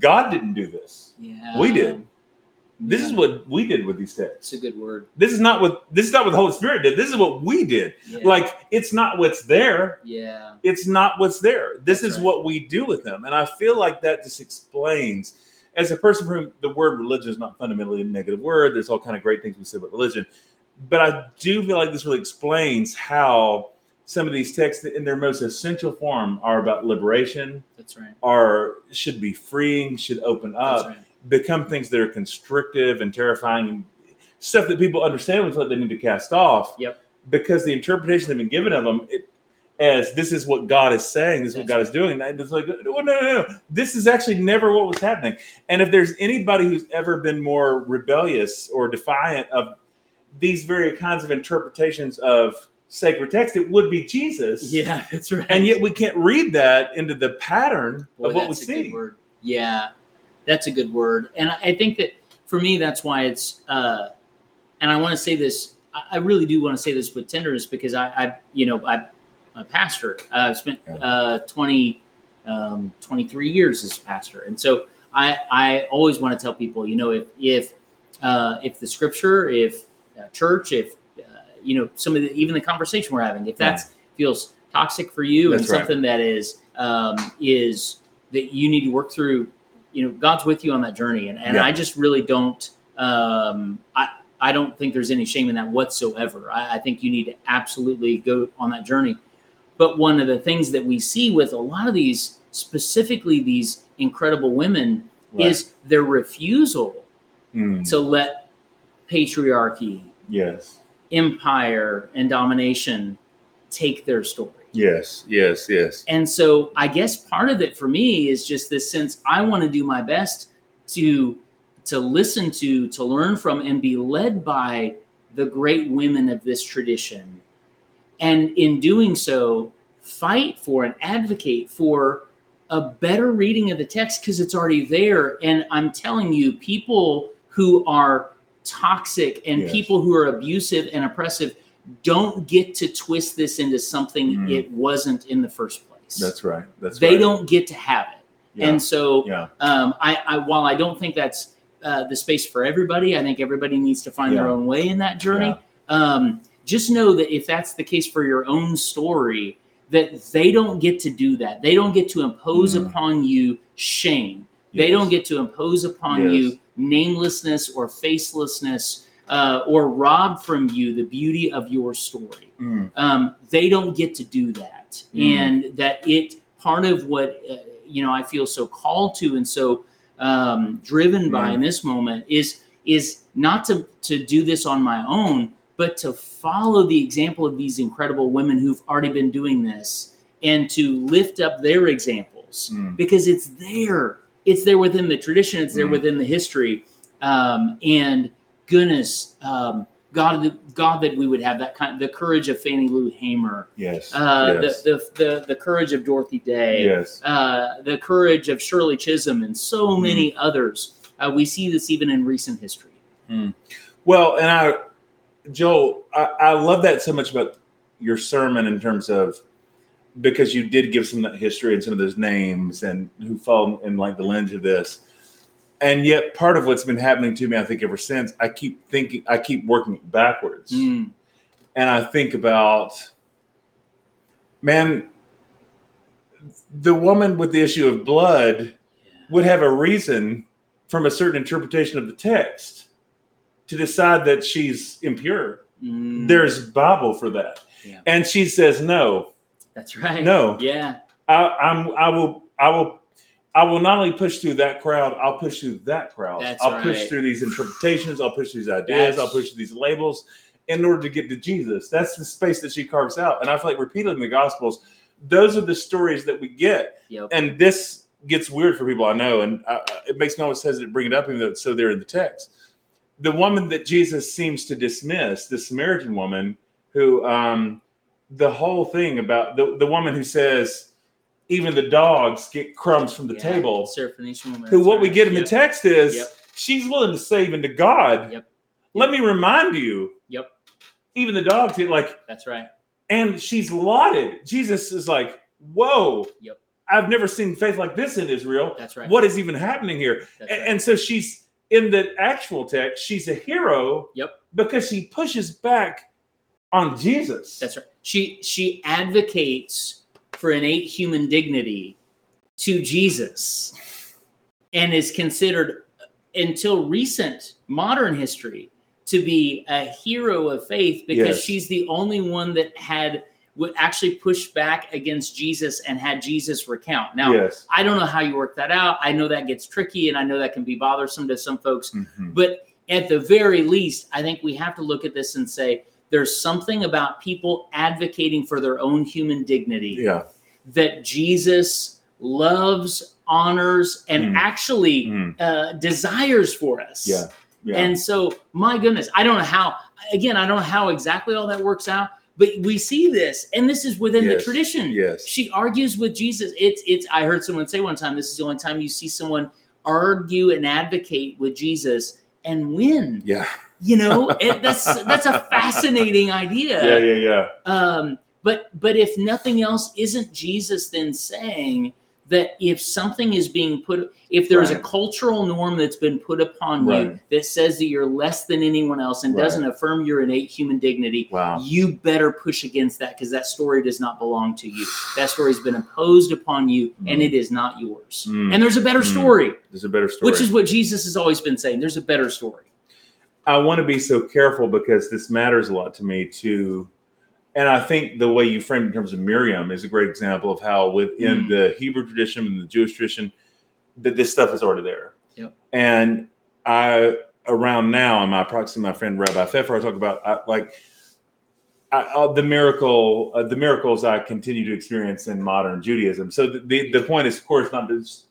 God didn't do this. Yeah. We did. This yeah. is what we did with these texts. It's a good word. This is not what this is not what the Holy Spirit did. This is what we did. Yeah. Like, it's not what's there. Yeah. It's not what's there. This That's is right. what we do with them. And I feel like that just explains. As a person for whom the word religion is not fundamentally a negative word, there's all kind of great things we say about religion. But I do feel like this really explains how some of these texts in their most essential form are about liberation. That's right. Are should be freeing, should open up, right. become things that are constrictive and terrifying, stuff that people understand and feel like they need to cast off. Yep. Because the interpretation they've been given of them, it, as this is what God is saying, this is what God is doing. And it's like, oh, no, no, no. This is actually never what was happening. And if there's anybody who's ever been more rebellious or defiant of these very kinds of interpretations of sacred text, it would be Jesus. Yeah, that's right. And yet we can't read that into the pattern Boy, of what we see. That's a good word. Yeah, that's a good word. And I think that for me, that's why it's, uh, and I want to say this, I really do want to say this with tenderness, because I, I you know, I, a pastor. I've uh, spent uh, twenty, um, twenty-three years as a pastor. And so I, I always want to tell people, you know, if if uh, if the scripture, if uh, church, if, uh, you know, some of the, even the conversation we're having, if that yeah. feels toxic for you That's and right. something that is, um, is that you need to work through, you know, God's with you on that journey. And, and yeah. I just really don't, um, I, I don't think there's any shame in that whatsoever. I, I think you need to absolutely go on that journey. But one of the things that we see with a lot of these, specifically these incredible women, right. is their refusal mm. to let patriarchy, yes, empire, and domination take their story. Yes, yes, yes. And so I guess part of it for me is just this sense, I want to do my best to, to listen to, to learn from, and be led by the great women of this tradition. And in doing so, fight for and advocate for a better reading of the text, because it's already there. And I'm telling you, people who are toxic and yes. people who are abusive and oppressive don't get to twist this into something mm. it wasn't in the first place. That's right. That's they right. don't get to have it. Yeah. And so yeah. um, I, I, while I don't think that's uh, the space for everybody, I think everybody needs to find yeah. their own way in that journey. Yeah. Um, Just know that if that's the case for your own story, that they don't get to do that. They don't get to impose mm. upon you shame. Yes. They don't get to impose upon yes. you namelessness or facelessness uh, or rob from you the beauty of your story. Mm. Um, they don't get to do that. Mm. And that it part of what, uh, you know, I feel so called to and so um, driven mm. by in this moment is, is not to, to do this on my own, but to follow the example of these incredible women who've already been doing this and to lift up their examples mm. because it's there. It's there within the tradition. It's there mm. within the history. Um, and goodness, um, God, God, that we would have that kind of the courage of Fannie Lou Hamer. Yes. Uh, yes. The, the, the, the courage of Dorothy Day. Yes. Uh, the courage of Shirley Chisholm and so mm. many others. Uh, we see this even in recent history. Mm. Well, and I, Joel, I, I love that so much about your sermon in terms of, because you did give some of that history and some of those names and who fall in like the lens of this. And yet part of what's been happening to me, I think ever since, I keep thinking, I keep working backwards. Mm. And I think about, man, the woman with the issue of blood would have a reason from a certain interpretation of the text to decide that she's impure. Mm. There's Bible for that. Yeah. And she says, no. That's right. No. Yeah. I, I'm, I will, I will, I will not only push through that crowd, I'll push through that crowd. That's I'll right. push through these interpretations. I'll push through these ideas. That's... I'll push through these labels in order to get to Jesus. That's the space that she carves out. And I feel like repeated in the Gospels, those are the stories that we get. Yep. And this gets weird for people, I know. And I, it makes me always hesitant to bring it up, even though it's so there in the text. The woman that Jesus seems to dismiss, the Samaritan woman, who um, the whole thing about the, the woman who says, even the dogs get crumbs from the yeah, table. Syrophoenician woman. Who what right. we get in yep. the text is yep. she's willing to say even to God. Yep. Let me remind you. Yep. Even the dogs get like. That's right. And she's lauded. Jesus is like, whoa. Yep. I've never seen faith like this in Israel. That's right. What is even happening here? That's and, right. and so she's in the actual text. She's a hero. Yep. Because she pushes back on Jesus. That's right. She she advocates for innate human dignity to Jesus, and is considered, until recent modern history, to be a hero of faith because yes. she's the only one that had would actually push back against Jesus and had Jesus recount. Now, yes. I don't know how you work that out. I know that gets tricky, and I know that can be bothersome to some folks. Mm-hmm. But at the very least, I think we have to look at this and say, there's something about people advocating for their own human dignity yeah. that Jesus loves, honors, and mm. actually mm. Uh, desires for us. Yeah. Yeah. And so, my goodness, I don't know how, again, I don't know how exactly all that works out, but we see this, and this is within yes. the tradition. Yes. She argues with Jesus. It's, it's, I heard someone say one time, this is the only time you see someone argue and advocate with Jesus and win. Yeah. You know, it, that's that's a fascinating idea. Yeah, yeah, yeah. Um, but but if nothing else, isn't Jesus then saying that if something is being put, if there's right. a cultural norm that's been put upon right. you that says that you're less than anyone else and right. doesn't affirm your innate human dignity, wow. you better push against that, because that story does not belong to you. That story's been imposed upon you, mm. and it is not yours. Mm. And there's a better mm. story. There's a better story. Which is what Jesus has always been saying. There's a better story. I want to be so careful because this matters a lot to me too. And I think the way you framed in terms of Miriam is a great example of how within mm. the Hebrew tradition and the Jewish tradition, that this stuff is already there. Yep. And I, around now in my proxy, my friend Rabbi Pfeffer, I talk about I, like I, I, the miracle, uh, the miracles I continue to experience in modern Judaism. So the, the, the point is, of course, not just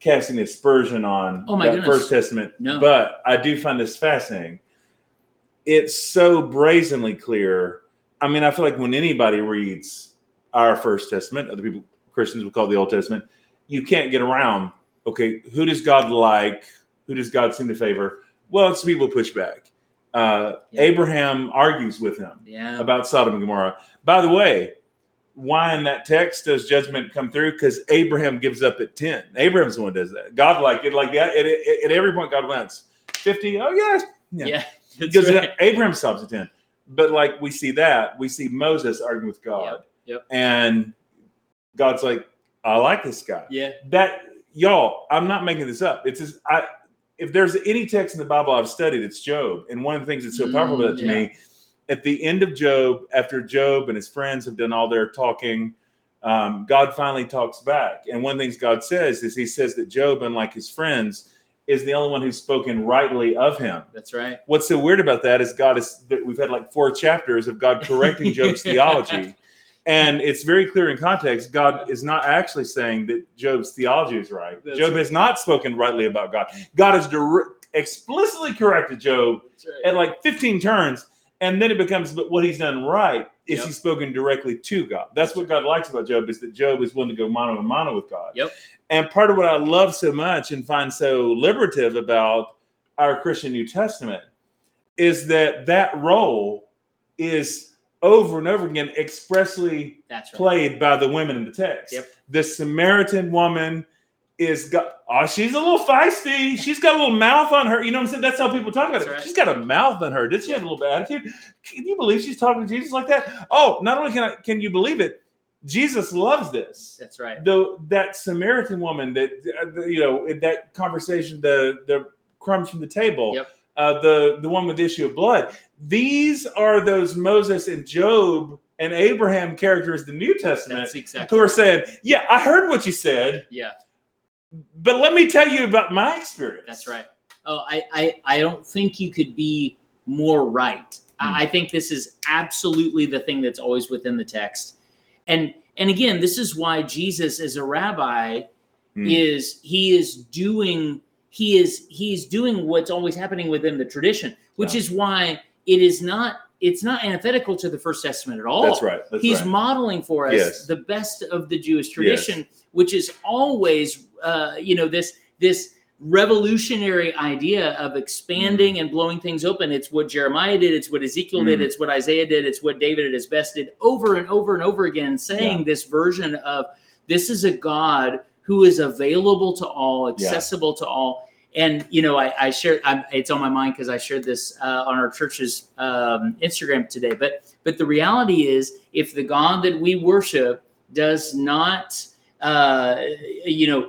casting aspersion on oh that First Testament, no. but I do find this fascinating. It's so brazenly clear. I mean, I feel like when anybody reads our First Testament, other people, Christians would call it the Old Testament, you can't get around, okay, who does God like? Who does God seem to favor? Well, it's people push back. Uh, yeah. Abraham argues with him yeah. about Sodom and Gomorrah. By the way, why in that text does judgment come through? Because Abraham gives up at ten. Abraham's the one who does that. God like it like that. At, at, at every point, God wins. fifty, oh, yes. Yeah. yeah because right. Abraham stops at ten. But like we see that. We see Moses arguing with God. Yep. Yep. And God's like, I like this guy. Yeah. That, y'all, I'm not making this up. It's just, I. If there's any text in the Bible I've studied, it's Job. And one of the things that's so powerful mm, about it to yeah. me, at the end of Job, after Job and his friends have done all their talking, um, God finally talks back. And one of the things God says is he says that Job, unlike his friends, is the only one who's spoken rightly of him. That's right. What's so weird about that is God is that we've had like four chapters of God correcting Job's theology. And it's very clear in context, God is not actually saying that Job's theology is right. That's Job right. has not spoken rightly about God. God has direct, explicitly corrected Job right. at like fifteen turns. And then it becomes, but what he's done right is yep. he's spoken directly to God. That's what God likes about Job, is that Job is willing to go mano a mano with God. Yep. And part of what I love so much and find so liberative about our Christian New Testament is that that role is over and over again expressly right. played by the women in the text. Yep. The Samaritan woman is got, oh, she's a little feisty. She's got a little mouth on her. You know what I'm saying? That's how people talk about it. Right. She's got a mouth on her. Did she have a little bad attitude? Can you believe she's talking to Jesus like that? Oh, not only can I, can you believe it, Jesus loves this. That's right. Though that Samaritan woman, that you know, that conversation, the the crumbs from the table, yep. uh, the the one with the issue of blood. These are those Moses and Job and Abraham characters, the New Testament, That's exactly who are saying, "Yeah, I heard what you said. Yeah." But let me tell you about my experience. That's right. Oh, I, I, I don't think you could be more right. Mm-hmm. I think this is absolutely the thing that's always within the text. And and again, this is why Jesus as a rabbi mm-hmm. is he is doing he is he is doing what's always happening within the tradition, which yeah. is why it is not it's not antithetical to the First Testament at all. That's right. That's He's right. modeling for us yes. the best of the Jewish tradition, yes. which is always Uh, you know, this this revolutionary idea of expanding mm. and blowing things open. It's what Jeremiah did. It's what Ezekiel mm. did. It's what Isaiah did. It's what David at his best did over and over and over again, saying yeah. this version of this is a God who is available to all, accessible yeah. to all. And, you know, I, I shared, I'm, it's on my mind because I shared this uh, on our church's um, Instagram today. But but the reality is, if the God that we worship does not, uh, you know,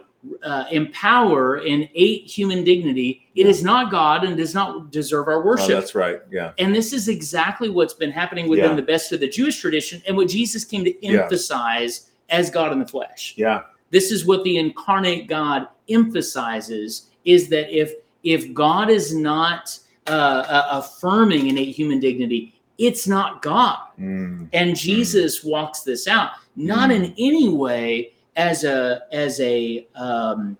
Uh, empower and aid human dignity, it is not God and does not deserve our worship. Oh, that's right. Yeah. And this is exactly what's been happening within yeah. the best of the Jewish tradition and what Jesus came to emphasize yeah. as God in the flesh. Yeah. This is what the incarnate God emphasizes, is that if if God is not uh, uh, affirming innate human dignity, it's not God. Mm. And Jesus mm. walks this out, not mm. in any way as a, as a, um,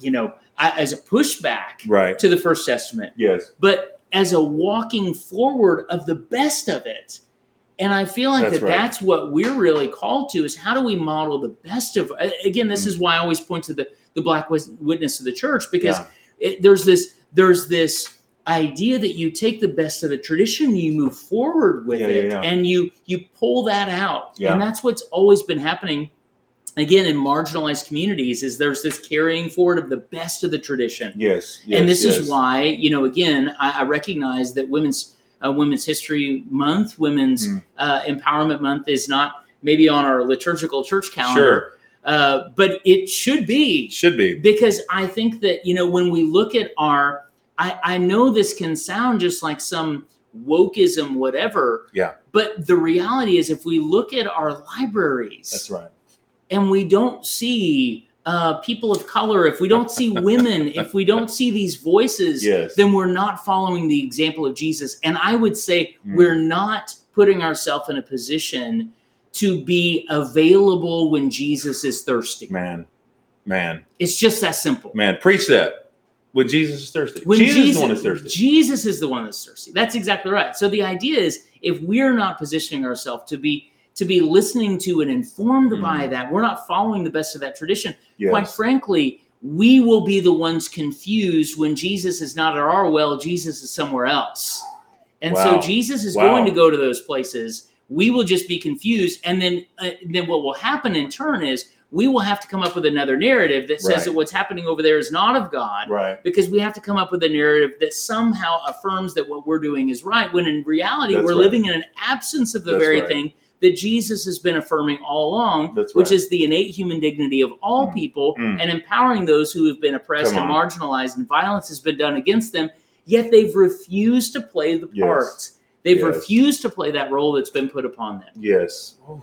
you know, as a pushback right. to the First Testament, yes, but as a walking forward of the best of it. And I feel like that's, that right. that's what we're really called to, is how do we model the best of, again, this mm. is why I always point to the, the black witness of the church, because yeah. it, there's this, there's this idea that you take the best of the tradition, you move forward with yeah, it yeah, yeah. and you, you pull that out. Yeah. And that's what's always been happening. Again, in marginalized communities, is there's this carrying forward of the best of the tradition. Yes, yes and this yes. is why, you know, again, I, I recognize that Women's uh, Women's History Month, Women's mm. uh, Empowerment Month, is not maybe on our liturgical church calendar, sure. uh, but it should be. Should be, because I think that, you know, when we look at our, I, I know this can sound just like some wokeism, whatever. Yeah. But the reality is, if we look at our libraries, that's right. and we don't see uh, people of color, if we don't see women, if we don't see these voices, yes. then we're not following the example of Jesus. And I would say mm. we're not putting ourselves in a position to be available when Jesus is thirsty. Man, man. It's just that simple. Man, preach that. When Jesus is thirsty. When Jesus, Jesus is the one that's thirsty. Jesus is the one that's thirsty. That's exactly right. So the idea is, if we're not positioning ourselves to be to be listening to and informed mm. by that, we're not following the best of that tradition. Yes. Quite frankly, we will be the ones confused when Jesus is not at our well, Jesus is somewhere else. And wow. so Jesus is wow. going to go to those places. We will just be confused. And then, uh, then what will happen in turn is we will have to come up with another narrative that says right. that what's happening over there is not of God, right. because we have to come up with a narrative that somehow affirms that what we're doing is right, when in reality, That's we're right. living in an absence of the That's very right. thing that Jesus has been affirming all along, right. which is the innate human dignity of all mm. people mm. and empowering those who have been oppressed and marginalized, and violence has been done against them, yet they've refused to play the yes. parts. They've yes. refused to play that role that's been put upon them. Yes. Oof.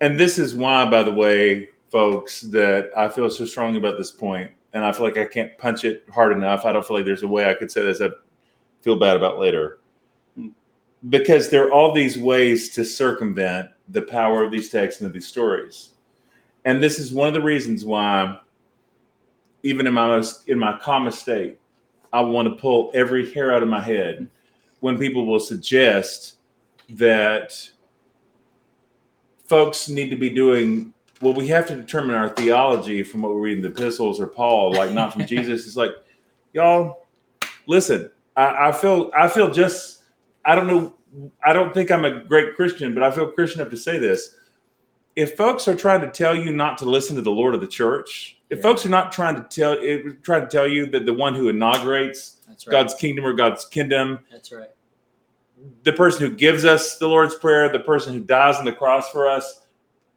And this is why, by the way, folks, that I feel so strongly about this point, and I feel like I can't punch it hard enough. I don't feel like there's a way I could say this. I feel bad about later. Because there are all these ways to circumvent the power of these texts and of these stories. And this is one of the reasons why, even in my most, in my calm state, I want to pull every hair out of my head when people will suggest that folks need to be doing, well, we have to determine our theology from what we read in the epistles or Paul, like not from Jesus. It's like, y'all, listen, I, I feel, I feel just... I don't know. I don't think I'm a great Christian, but I feel Christian enough to say this. if folks are trying to tell you not to listen to the Lord of the church, if yeah. folks are not trying to tell trying to tell you that the one who inaugurates right. God's kingdom or God's kingdom, that's right. the person who gives us the Lord's Prayer, the person who dies on the cross for us,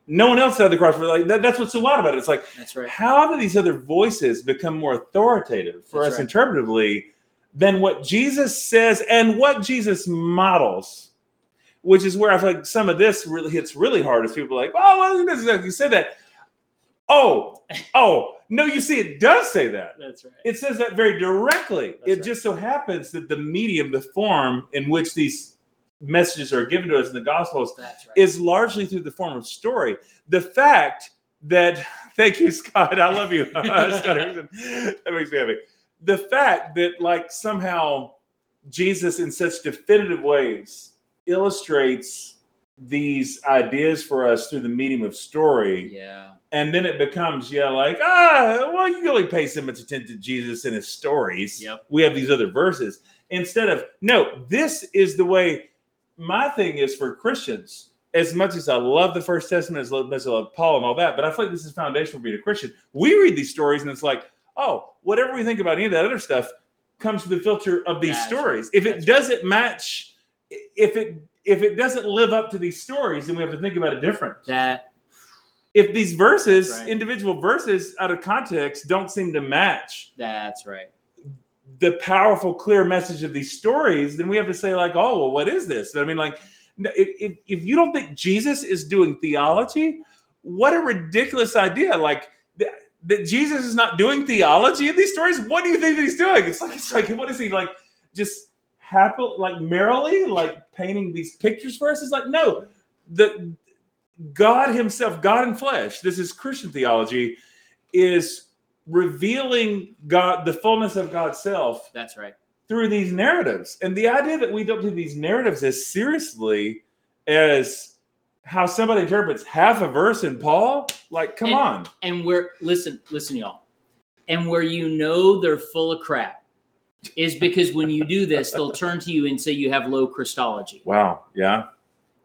no one else died on the cross for us. Like, that, that's what's so wild about it. It's like, that's right. how do these other voices become more authoritative for that's us right. interpretively than what Jesus says and what Jesus models? Which is where I feel like some of this really hits really hard as people are like, oh, well, you said that. Oh, oh, no, you see, it does say that. That's right. It says that very directly. That's it right. just so happens that the medium, the form in which these messages are given to us in the Gospels That's right. is largely through the form of story. The fact that, thank you, Scott, I love you, Scott Erickson. That makes me happy. The fact that, like, somehow Jesus in such definitive ways illustrates these ideas for us through the medium of story. Yeah. And then it becomes, yeah, like, ah, well, you really pay so much attention to Jesus and his stories. Yep. We have these other verses. Instead of, no, this is the way. My thing is for Christians, as much as I love the First Testament, as much as I love Paul and all that, but I feel like this is foundational for being a Christian. We read these stories and it's like, oh, whatever we think about any of that other stuff comes through the filter of these that's stories. Right. If it that's doesn't right. match... If it if it doesn't live up to these stories, then we have to think about it different. That if these verses, right. individual verses out of context, don't seem to match. That's right. The powerful, clear message of these stories, then we have to say, like, oh, well, what is this? I mean, like, if if you don't think Jesus is doing theology, what a ridiculous idea! Like that, that Jesus is not doing theology in these stories. What do you think that he's doing? It's like it's like what is he like? Just happy, like merrily, like painting these pictures for us. It's like, no, the God himself, God in flesh, this is Christian theology, is revealing God, the fullness of God's self. That's right. Through these narratives. And the idea that we don't do these narratives as seriously as how somebody interprets half a verse in Paul, like, come and, on. And we're, listen, listen, y'all. And where you know they're full of crap is because when you do this, they'll turn to you and say you have low Christology. Wow. Yeah.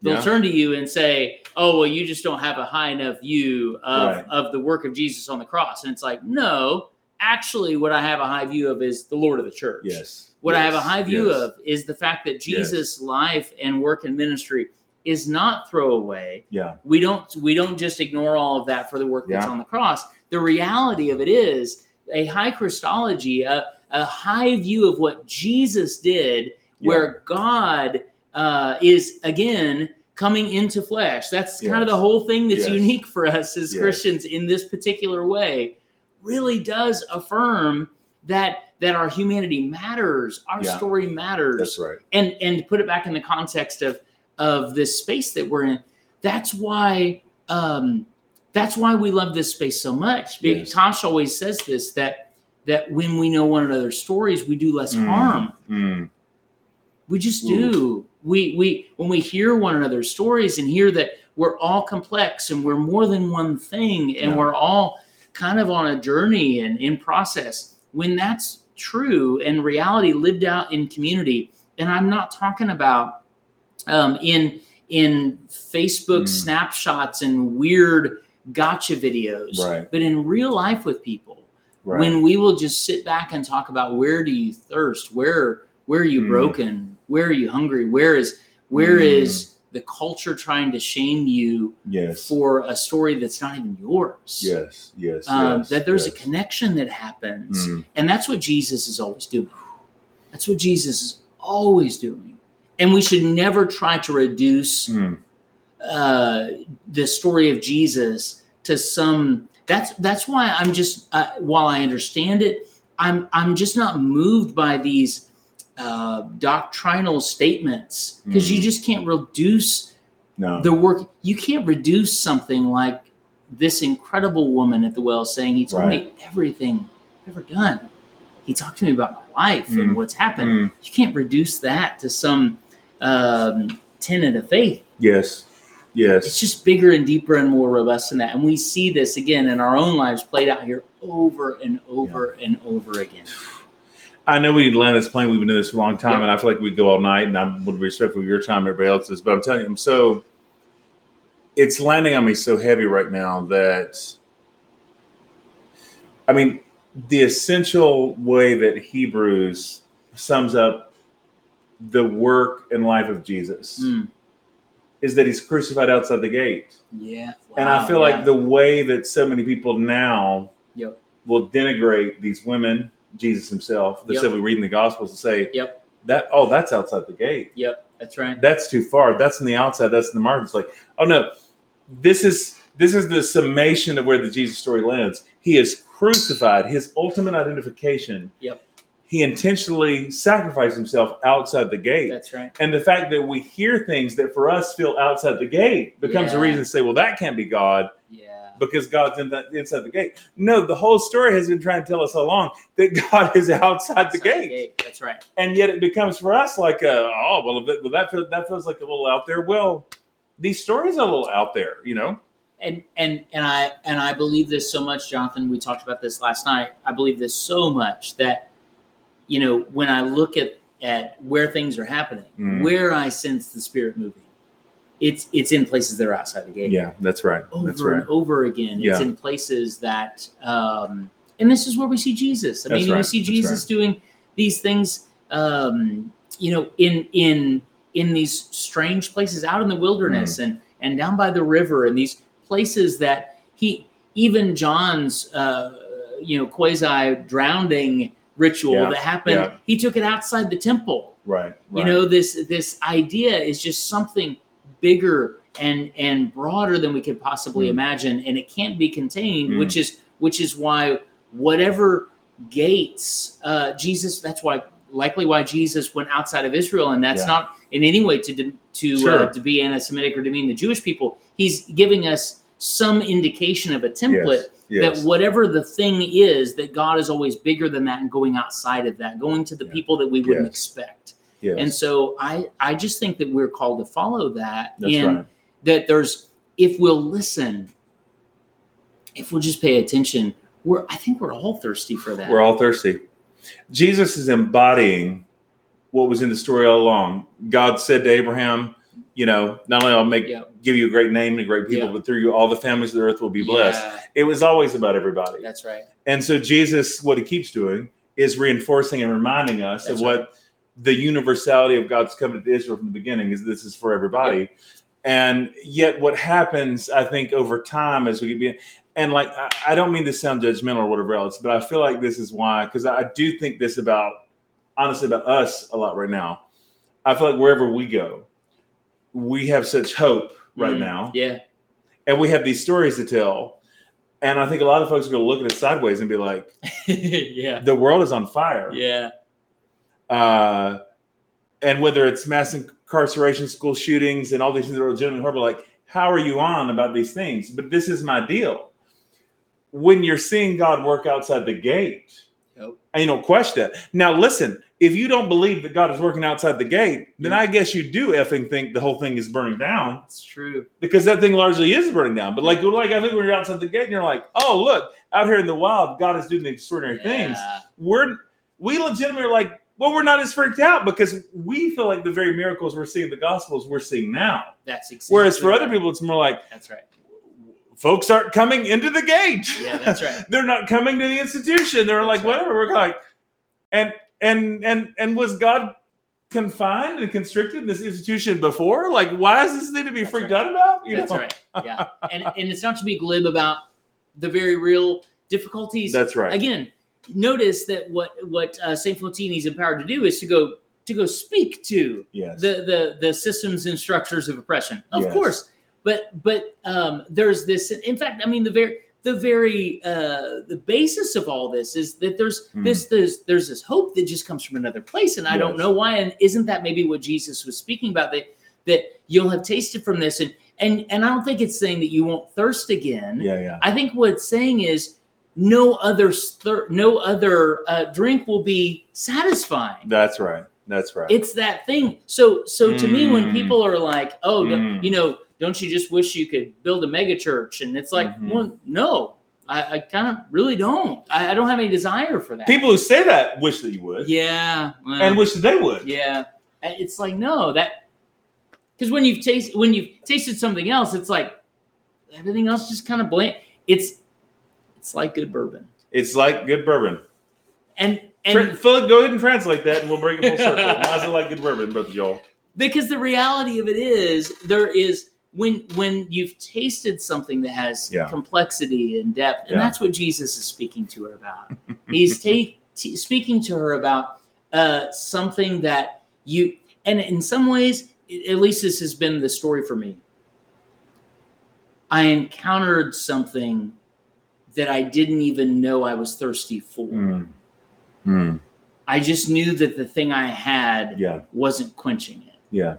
They'll yeah. turn to you and say, oh, well, you just don't have a high enough view of, right. of the work of Jesus on the cross. And it's like, no, actually what I have a high view of is the Lord of the church. Yes. What yes. I have a high view yes. of is the fact that Jesus' yes. life and work and ministry is not throwaway. Yeah. We don't, we don't just ignore all of that for the work yeah. that's on the cross. The reality of it is a high Christology, a, a high view of what Jesus did, where yeah. God uh, is, again, coming into flesh. That's yes. kind of the whole thing that's yes. unique for us as yes. Christians in this particular way, really does affirm that that our humanity matters, our yeah. story matters. That's right. And and put it back in the context of, of this space that we're in. That's why um, that's why we love this space so much. Yes. Tosh always says this, that that when we know one another's stories, we do less mm, harm. Mm. We just Ooh. do. We we when we hear one another's stories and hear that we're all complex and we're more than one thing and yeah. we're all kind of on a journey and in process, when that's true and reality lived out in community, and I'm not talking about um, in, in Facebook mm. snapshots and weird gotcha videos, right. but in real life with people, right. when we will just sit back and talk about where do you thirst, where where are you mm. broken, where are you hungry, where is where mm. is the culture trying to shame you yes. for a story that's not even yours? Yes, yes, um, yes that there's yes. a connection that happens, mm. and that's what Jesus is always doing. That's what Jesus is always doing, and we should never try to reduce mm. uh, the story of Jesus to some. That's that's why I'm just uh, while I understand it, I'm I'm just not moved by these uh, doctrinal statements because mm. you just can't reduce no. the work. You can't reduce something like this incredible woman at the well saying, "He told right. me everything I've ever done. He talked to me about my life mm. and what's happened." Mm. You can't reduce that to some um, tenet of faith. Yes. Yes. It's just bigger and deeper and more robust than that. And we see this again in our own lives played out here over and over yeah. and over again. I know we need to land this plane. We've been doing this for a long time, yeah. and I feel like we'd go all night, and I would be respectful of your time and everybody else's. But I'm telling you, I'm so it's landing on me so heavy right now that, I mean, the essential way that Hebrews sums up the work and life of Jesus mm. is that he's crucified outside the gate. Yeah. Wow, and I feel yeah. like the way that so many people now yep. will denigrate these women, Jesus himself, they're yep. simply reading the Gospels and say, yep. that, oh, that's outside the gate. Yep. That's right. That's too far. That's in the outside. That's in the margins. Like, oh no, this is, this is the summation of where the Jesus story lands. He is crucified. His ultimate identification. Yep. He intentionally sacrificed himself outside the gate. That's right. And the fact that we hear things that for us feel outside the gate becomes yeah. a reason to say, well, that can't be God. Yeah. Because God's in the, inside the gate. No, the whole story has been trying to tell us all along that God is outside, outside the, gate. the gate. That's right. And yet it becomes for us like, a, oh, well, well that, feels, that feels like a little out there. Well, these stories are a little out there, you know? And and and I and I believe this so much, Jonathan. We talked about this last night. I believe this so much that, you know, when I look at, at where things are happening, mm. where I sense the Spirit moving, it's it's in places that are outside the gate. Yeah, that's right. Over that's right. and over again, yeah. it's in places that, um, and this is where we see Jesus. I that's mean, right. we see Jesus right. doing these things, um, you know, in in in these strange places, out in the wilderness, mm. and and down by the river, and these places that he, even John's, uh, you know, quasi drowning ritual yeah, that happened, yeah. he took it outside the temple. Right, right. You know, this this idea is just something bigger and and broader than we could possibly mm. imagine, and it can't be contained. Mm. Which is which is why whatever gates uh, Jesus, that's why likely why Jesus went outside of Israel, and that's yeah. not in any way to to sure. uh, to be anti-Semitic or demean the Jewish people. He's giving us some indication of a template. Yes. Yes. That whatever the thing is, that God is always bigger than that and going outside of that, going to the yeah. people that we wouldn't yes. expect. Yes. And so I, I just think that we're called to follow that. That's and right. that there's, if we'll listen, if we'll just pay attention, we're, I think we're all thirsty for that. We're all thirsty. Jesus is embodying what was in the story all along. God said to Abraham, you know, not only I'll make yep. give you a great name and great people, yep. but through you all the families of the earth will be blessed. Yeah. It was always about everybody. That's right. And so Jesus, what he keeps doing is reinforcing and reminding us That's of right. what the universality of God's covenant to Israel from the beginning is. This is for everybody. Yep. And yet what happens, I think, over time as we get being, and like, I, I don't mean to sound judgmental or whatever else, but I feel like this is why, because I do think this about, honestly, about us a lot right now. I feel like wherever we go, we have such hope right mm, now. Yeah. And we have these stories to tell. And I think a lot of folks are going to look at it sideways and be like, yeah, the world is on fire. Yeah. Uh, and whether it's mass incarceration, school shootings, and all these things that are legitimately horrible, like, how are you on about these things? But this is my deal. When you're seeing God work outside the gate, nope. and you don't question that. Now, listen, if you don't believe that God is working outside the gate, then yeah. I guess you do effing think the whole thing is burning down. It's true. Because that thing largely is burning down. But like, like I think when you're outside the gate and you're like, oh, look, out here in the wild, God is doing the extraordinary yeah. things. We're, we legitimately are like, well, we're not as freaked out because we feel like the very miracles we're seeing, the gospels we're seeing now. That's exactly Whereas for right. other people, it's more like. That's right. Folks aren't coming into the gate. Yeah, that's right. They're not coming to the institution. They're that's like, right. whatever. We're like, and and and and was God confined and constricted in this institution before? Like, why is this thing to be that's freaked right. out about? You that's know? Right. Yeah, and and it's not to be glib about the very real difficulties. That's right. Again, notice that what what uh, Saint Photini is empowered to do is to go to go speak to yes. the the the systems and structures of oppression. Of yes. course. But but um, there's this. In fact, I mean the very the very uh, the basis of all this is that there's mm. this there's there's this hope that just comes from another place, and I yes. don't know why. And isn't that maybe what Jesus was speaking about, that that you'll have tasted from this, and and and I don't think it's saying that you won't thirst again. Yeah, yeah. I think what it's saying is no other thir- no other uh, drink will be satisfying. That's right. That's right. It's that thing. So so mm. to me, when people are like, oh, mm. you know. Don't you just wish you could build a mega church? And it's like, mm-hmm. well, no, I, I kind of really don't. I, I don't have any desire for that. People who say that wish that you would. Yeah. Well, and wish that they would. Yeah. It's like, no, that, because when you've tasted, when you've tasted something else, it's like, everything else just kind of bland. It's it's like good bourbon. It's like good bourbon. And and Philip, go ahead and translate that, and we'll bring it full circle. Why is it like good bourbon, Brother Joel? Because the reality of it is, there is when when you've tasted something that has yeah. complexity and depth, and yeah. that's what Jesus is speaking to her about. He's ta- t- speaking to her about uh, something that you, and in some ways, at least this has been the story for me. I encountered something that I didn't even know I was thirsty for. Mm. Mm. I just knew that the thing I had yeah. wasn't quenching it. Yeah.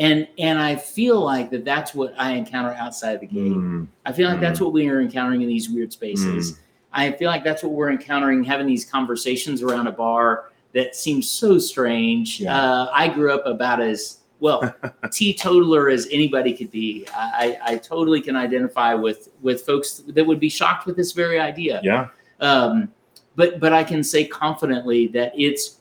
And and I feel like that that's what I encounter outside the gate. Mm. I feel like mm. that's what we are encountering in these weird spaces. Mm. I feel like that's what we're encountering, having these conversations around a bar that seems so strange. Yeah. Uh, I grew up about as, well, teetotaler as anybody could be. I, I, I totally can identify with, with folks that would be shocked with this very idea. Yeah. Um, but but I can say confidently that it's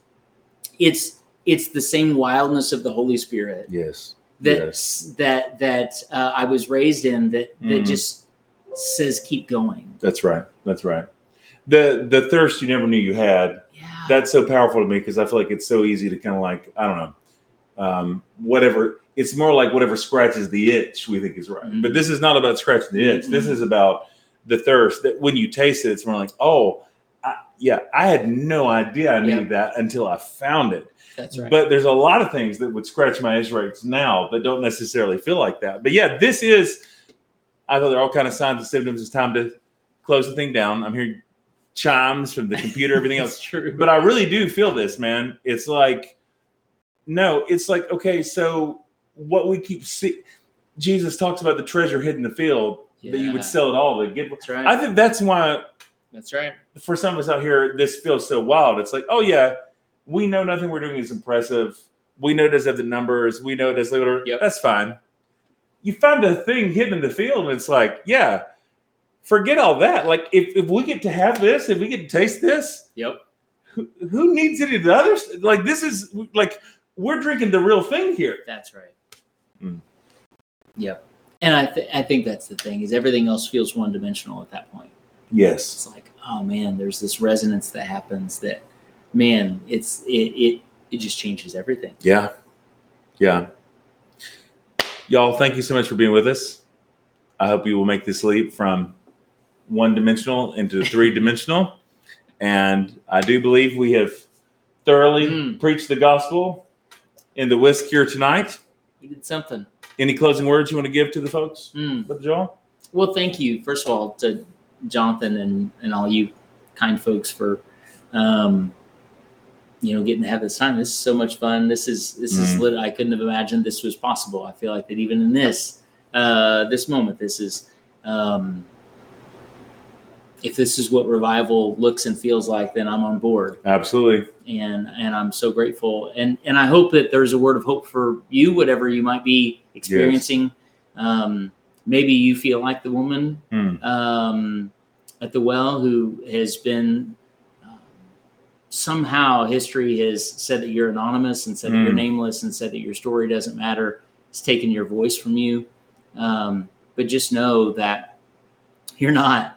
it's it's the same wildness of the Holy Spirit. Yes. That yes. that that uh, I was raised in. That mm. that just says keep going. That's right. That's right. The the thirst you never knew you had. Yeah. That's so powerful to me because I feel like it's so easy to kind of like I don't know. Um, whatever, it's more like whatever scratches the itch we think is right. Mm-hmm. But this is not about scratching the itch. Mm-hmm. This is about the thirst that when you taste it, it's more like, oh, I, yeah, I had no idea I needed yep. that until I found it. That's right. But there's a lot of things that would scratch my itch right now that don't necessarily feel like that. But yeah, this is, I thought there are all kinds of signs and symptoms. It's time to close the thing down. I'm hearing chimes from the computer, everything else. True. But I really do feel this, man. It's like, no, it's like, okay, so what we keep see, Jesus talks about the treasure hidden in the field yeah. that you would sell it all to get. That's right. I think that's why. That's right. For some of us out here, this feels so wild. It's like, oh yeah, we know nothing we're doing is impressive. We know it doesn't have the numbers. We know it doesn't. Whatever. Yep. That's fine. You find a thing hidden in the field, and it's like, yeah, forget all that. Like if if we get to have this, if we get to taste this, yep. Who, who needs any of the others? Like this is like. We're drinking the real thing here. That's right. Mm. Yep. And I th- I think that's the thing is everything else feels one dimensional at that point. Yes. It's like, oh man, there's this resonance that happens that, man, it's it it, it just changes everything. Yeah. Yeah. Y'all, thank you so much for being with us. I hope you will make this leap from one dimensional into three dimensional. And I do believe we have thoroughly mm. preached the gospel. In the whisk here tonight. We did something. Any closing words you want to give to the folks? Mm. Brother Joel? Well, thank you, first of all, to Jonathan and, and all you kind folks for, um, you know, getting to have this time. This is so much fun. This is this mm. is lit. I couldn't have imagined this was possible. I feel like that even in this, uh, this moment, this is, um, if this is what revival looks and feels like, then I'm on board. Absolutely. And and I'm so grateful. And and I hope that there's a word of hope for you, whatever you might be experiencing. Yes. Um, maybe you feel like the woman mm. um, at the well who has been um, somehow history has said that you're anonymous and said mm. that you're nameless and said that your story doesn't matter. It's taken your voice from you. Um, but just know that you're not.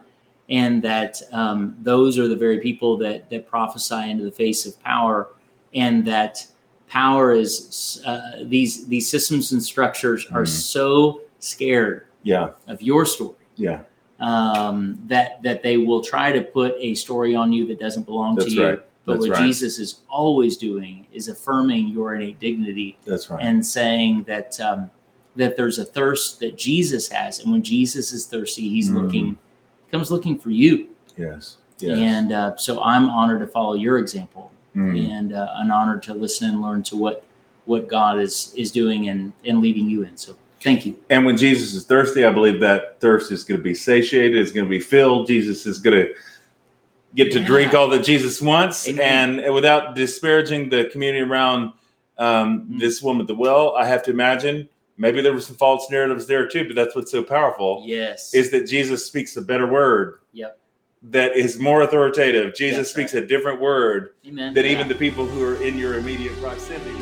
And that um, those are the very people that that prophesy into the face of power, and that power is uh, these these systems and structures are mm. so scared yeah. of your story yeah. um, that that they will try to put a story on you that doesn't belong That's to right. you. But That's what right. Jesus is always doing is affirming your innate dignity. That's right. And saying that um, that there's a thirst that Jesus has, and when Jesus is thirsty, he's mm. looking. Comes looking for you. Yes. Yes. And uh, so I'm honored to follow your example mm. and uh, an honor to listen and learn to what, what God is, is doing and, and leading you in. So thank you. And when Jesus is thirsty, I believe that thirst is going to be satiated. It's going to be filled. Jesus is going to get to yeah. drink all that Jesus wants. Amen. And without disparaging the community around um, mm-hmm. this woman at the well, I have to imagine maybe there were some false narratives there too, but that's what's so powerful. Yes. Is that Jesus speaks a better word yep. that is more authoritative. Jesus that's speaks right. a different word Amen. That yeah. even the people who are in your immediate proximity.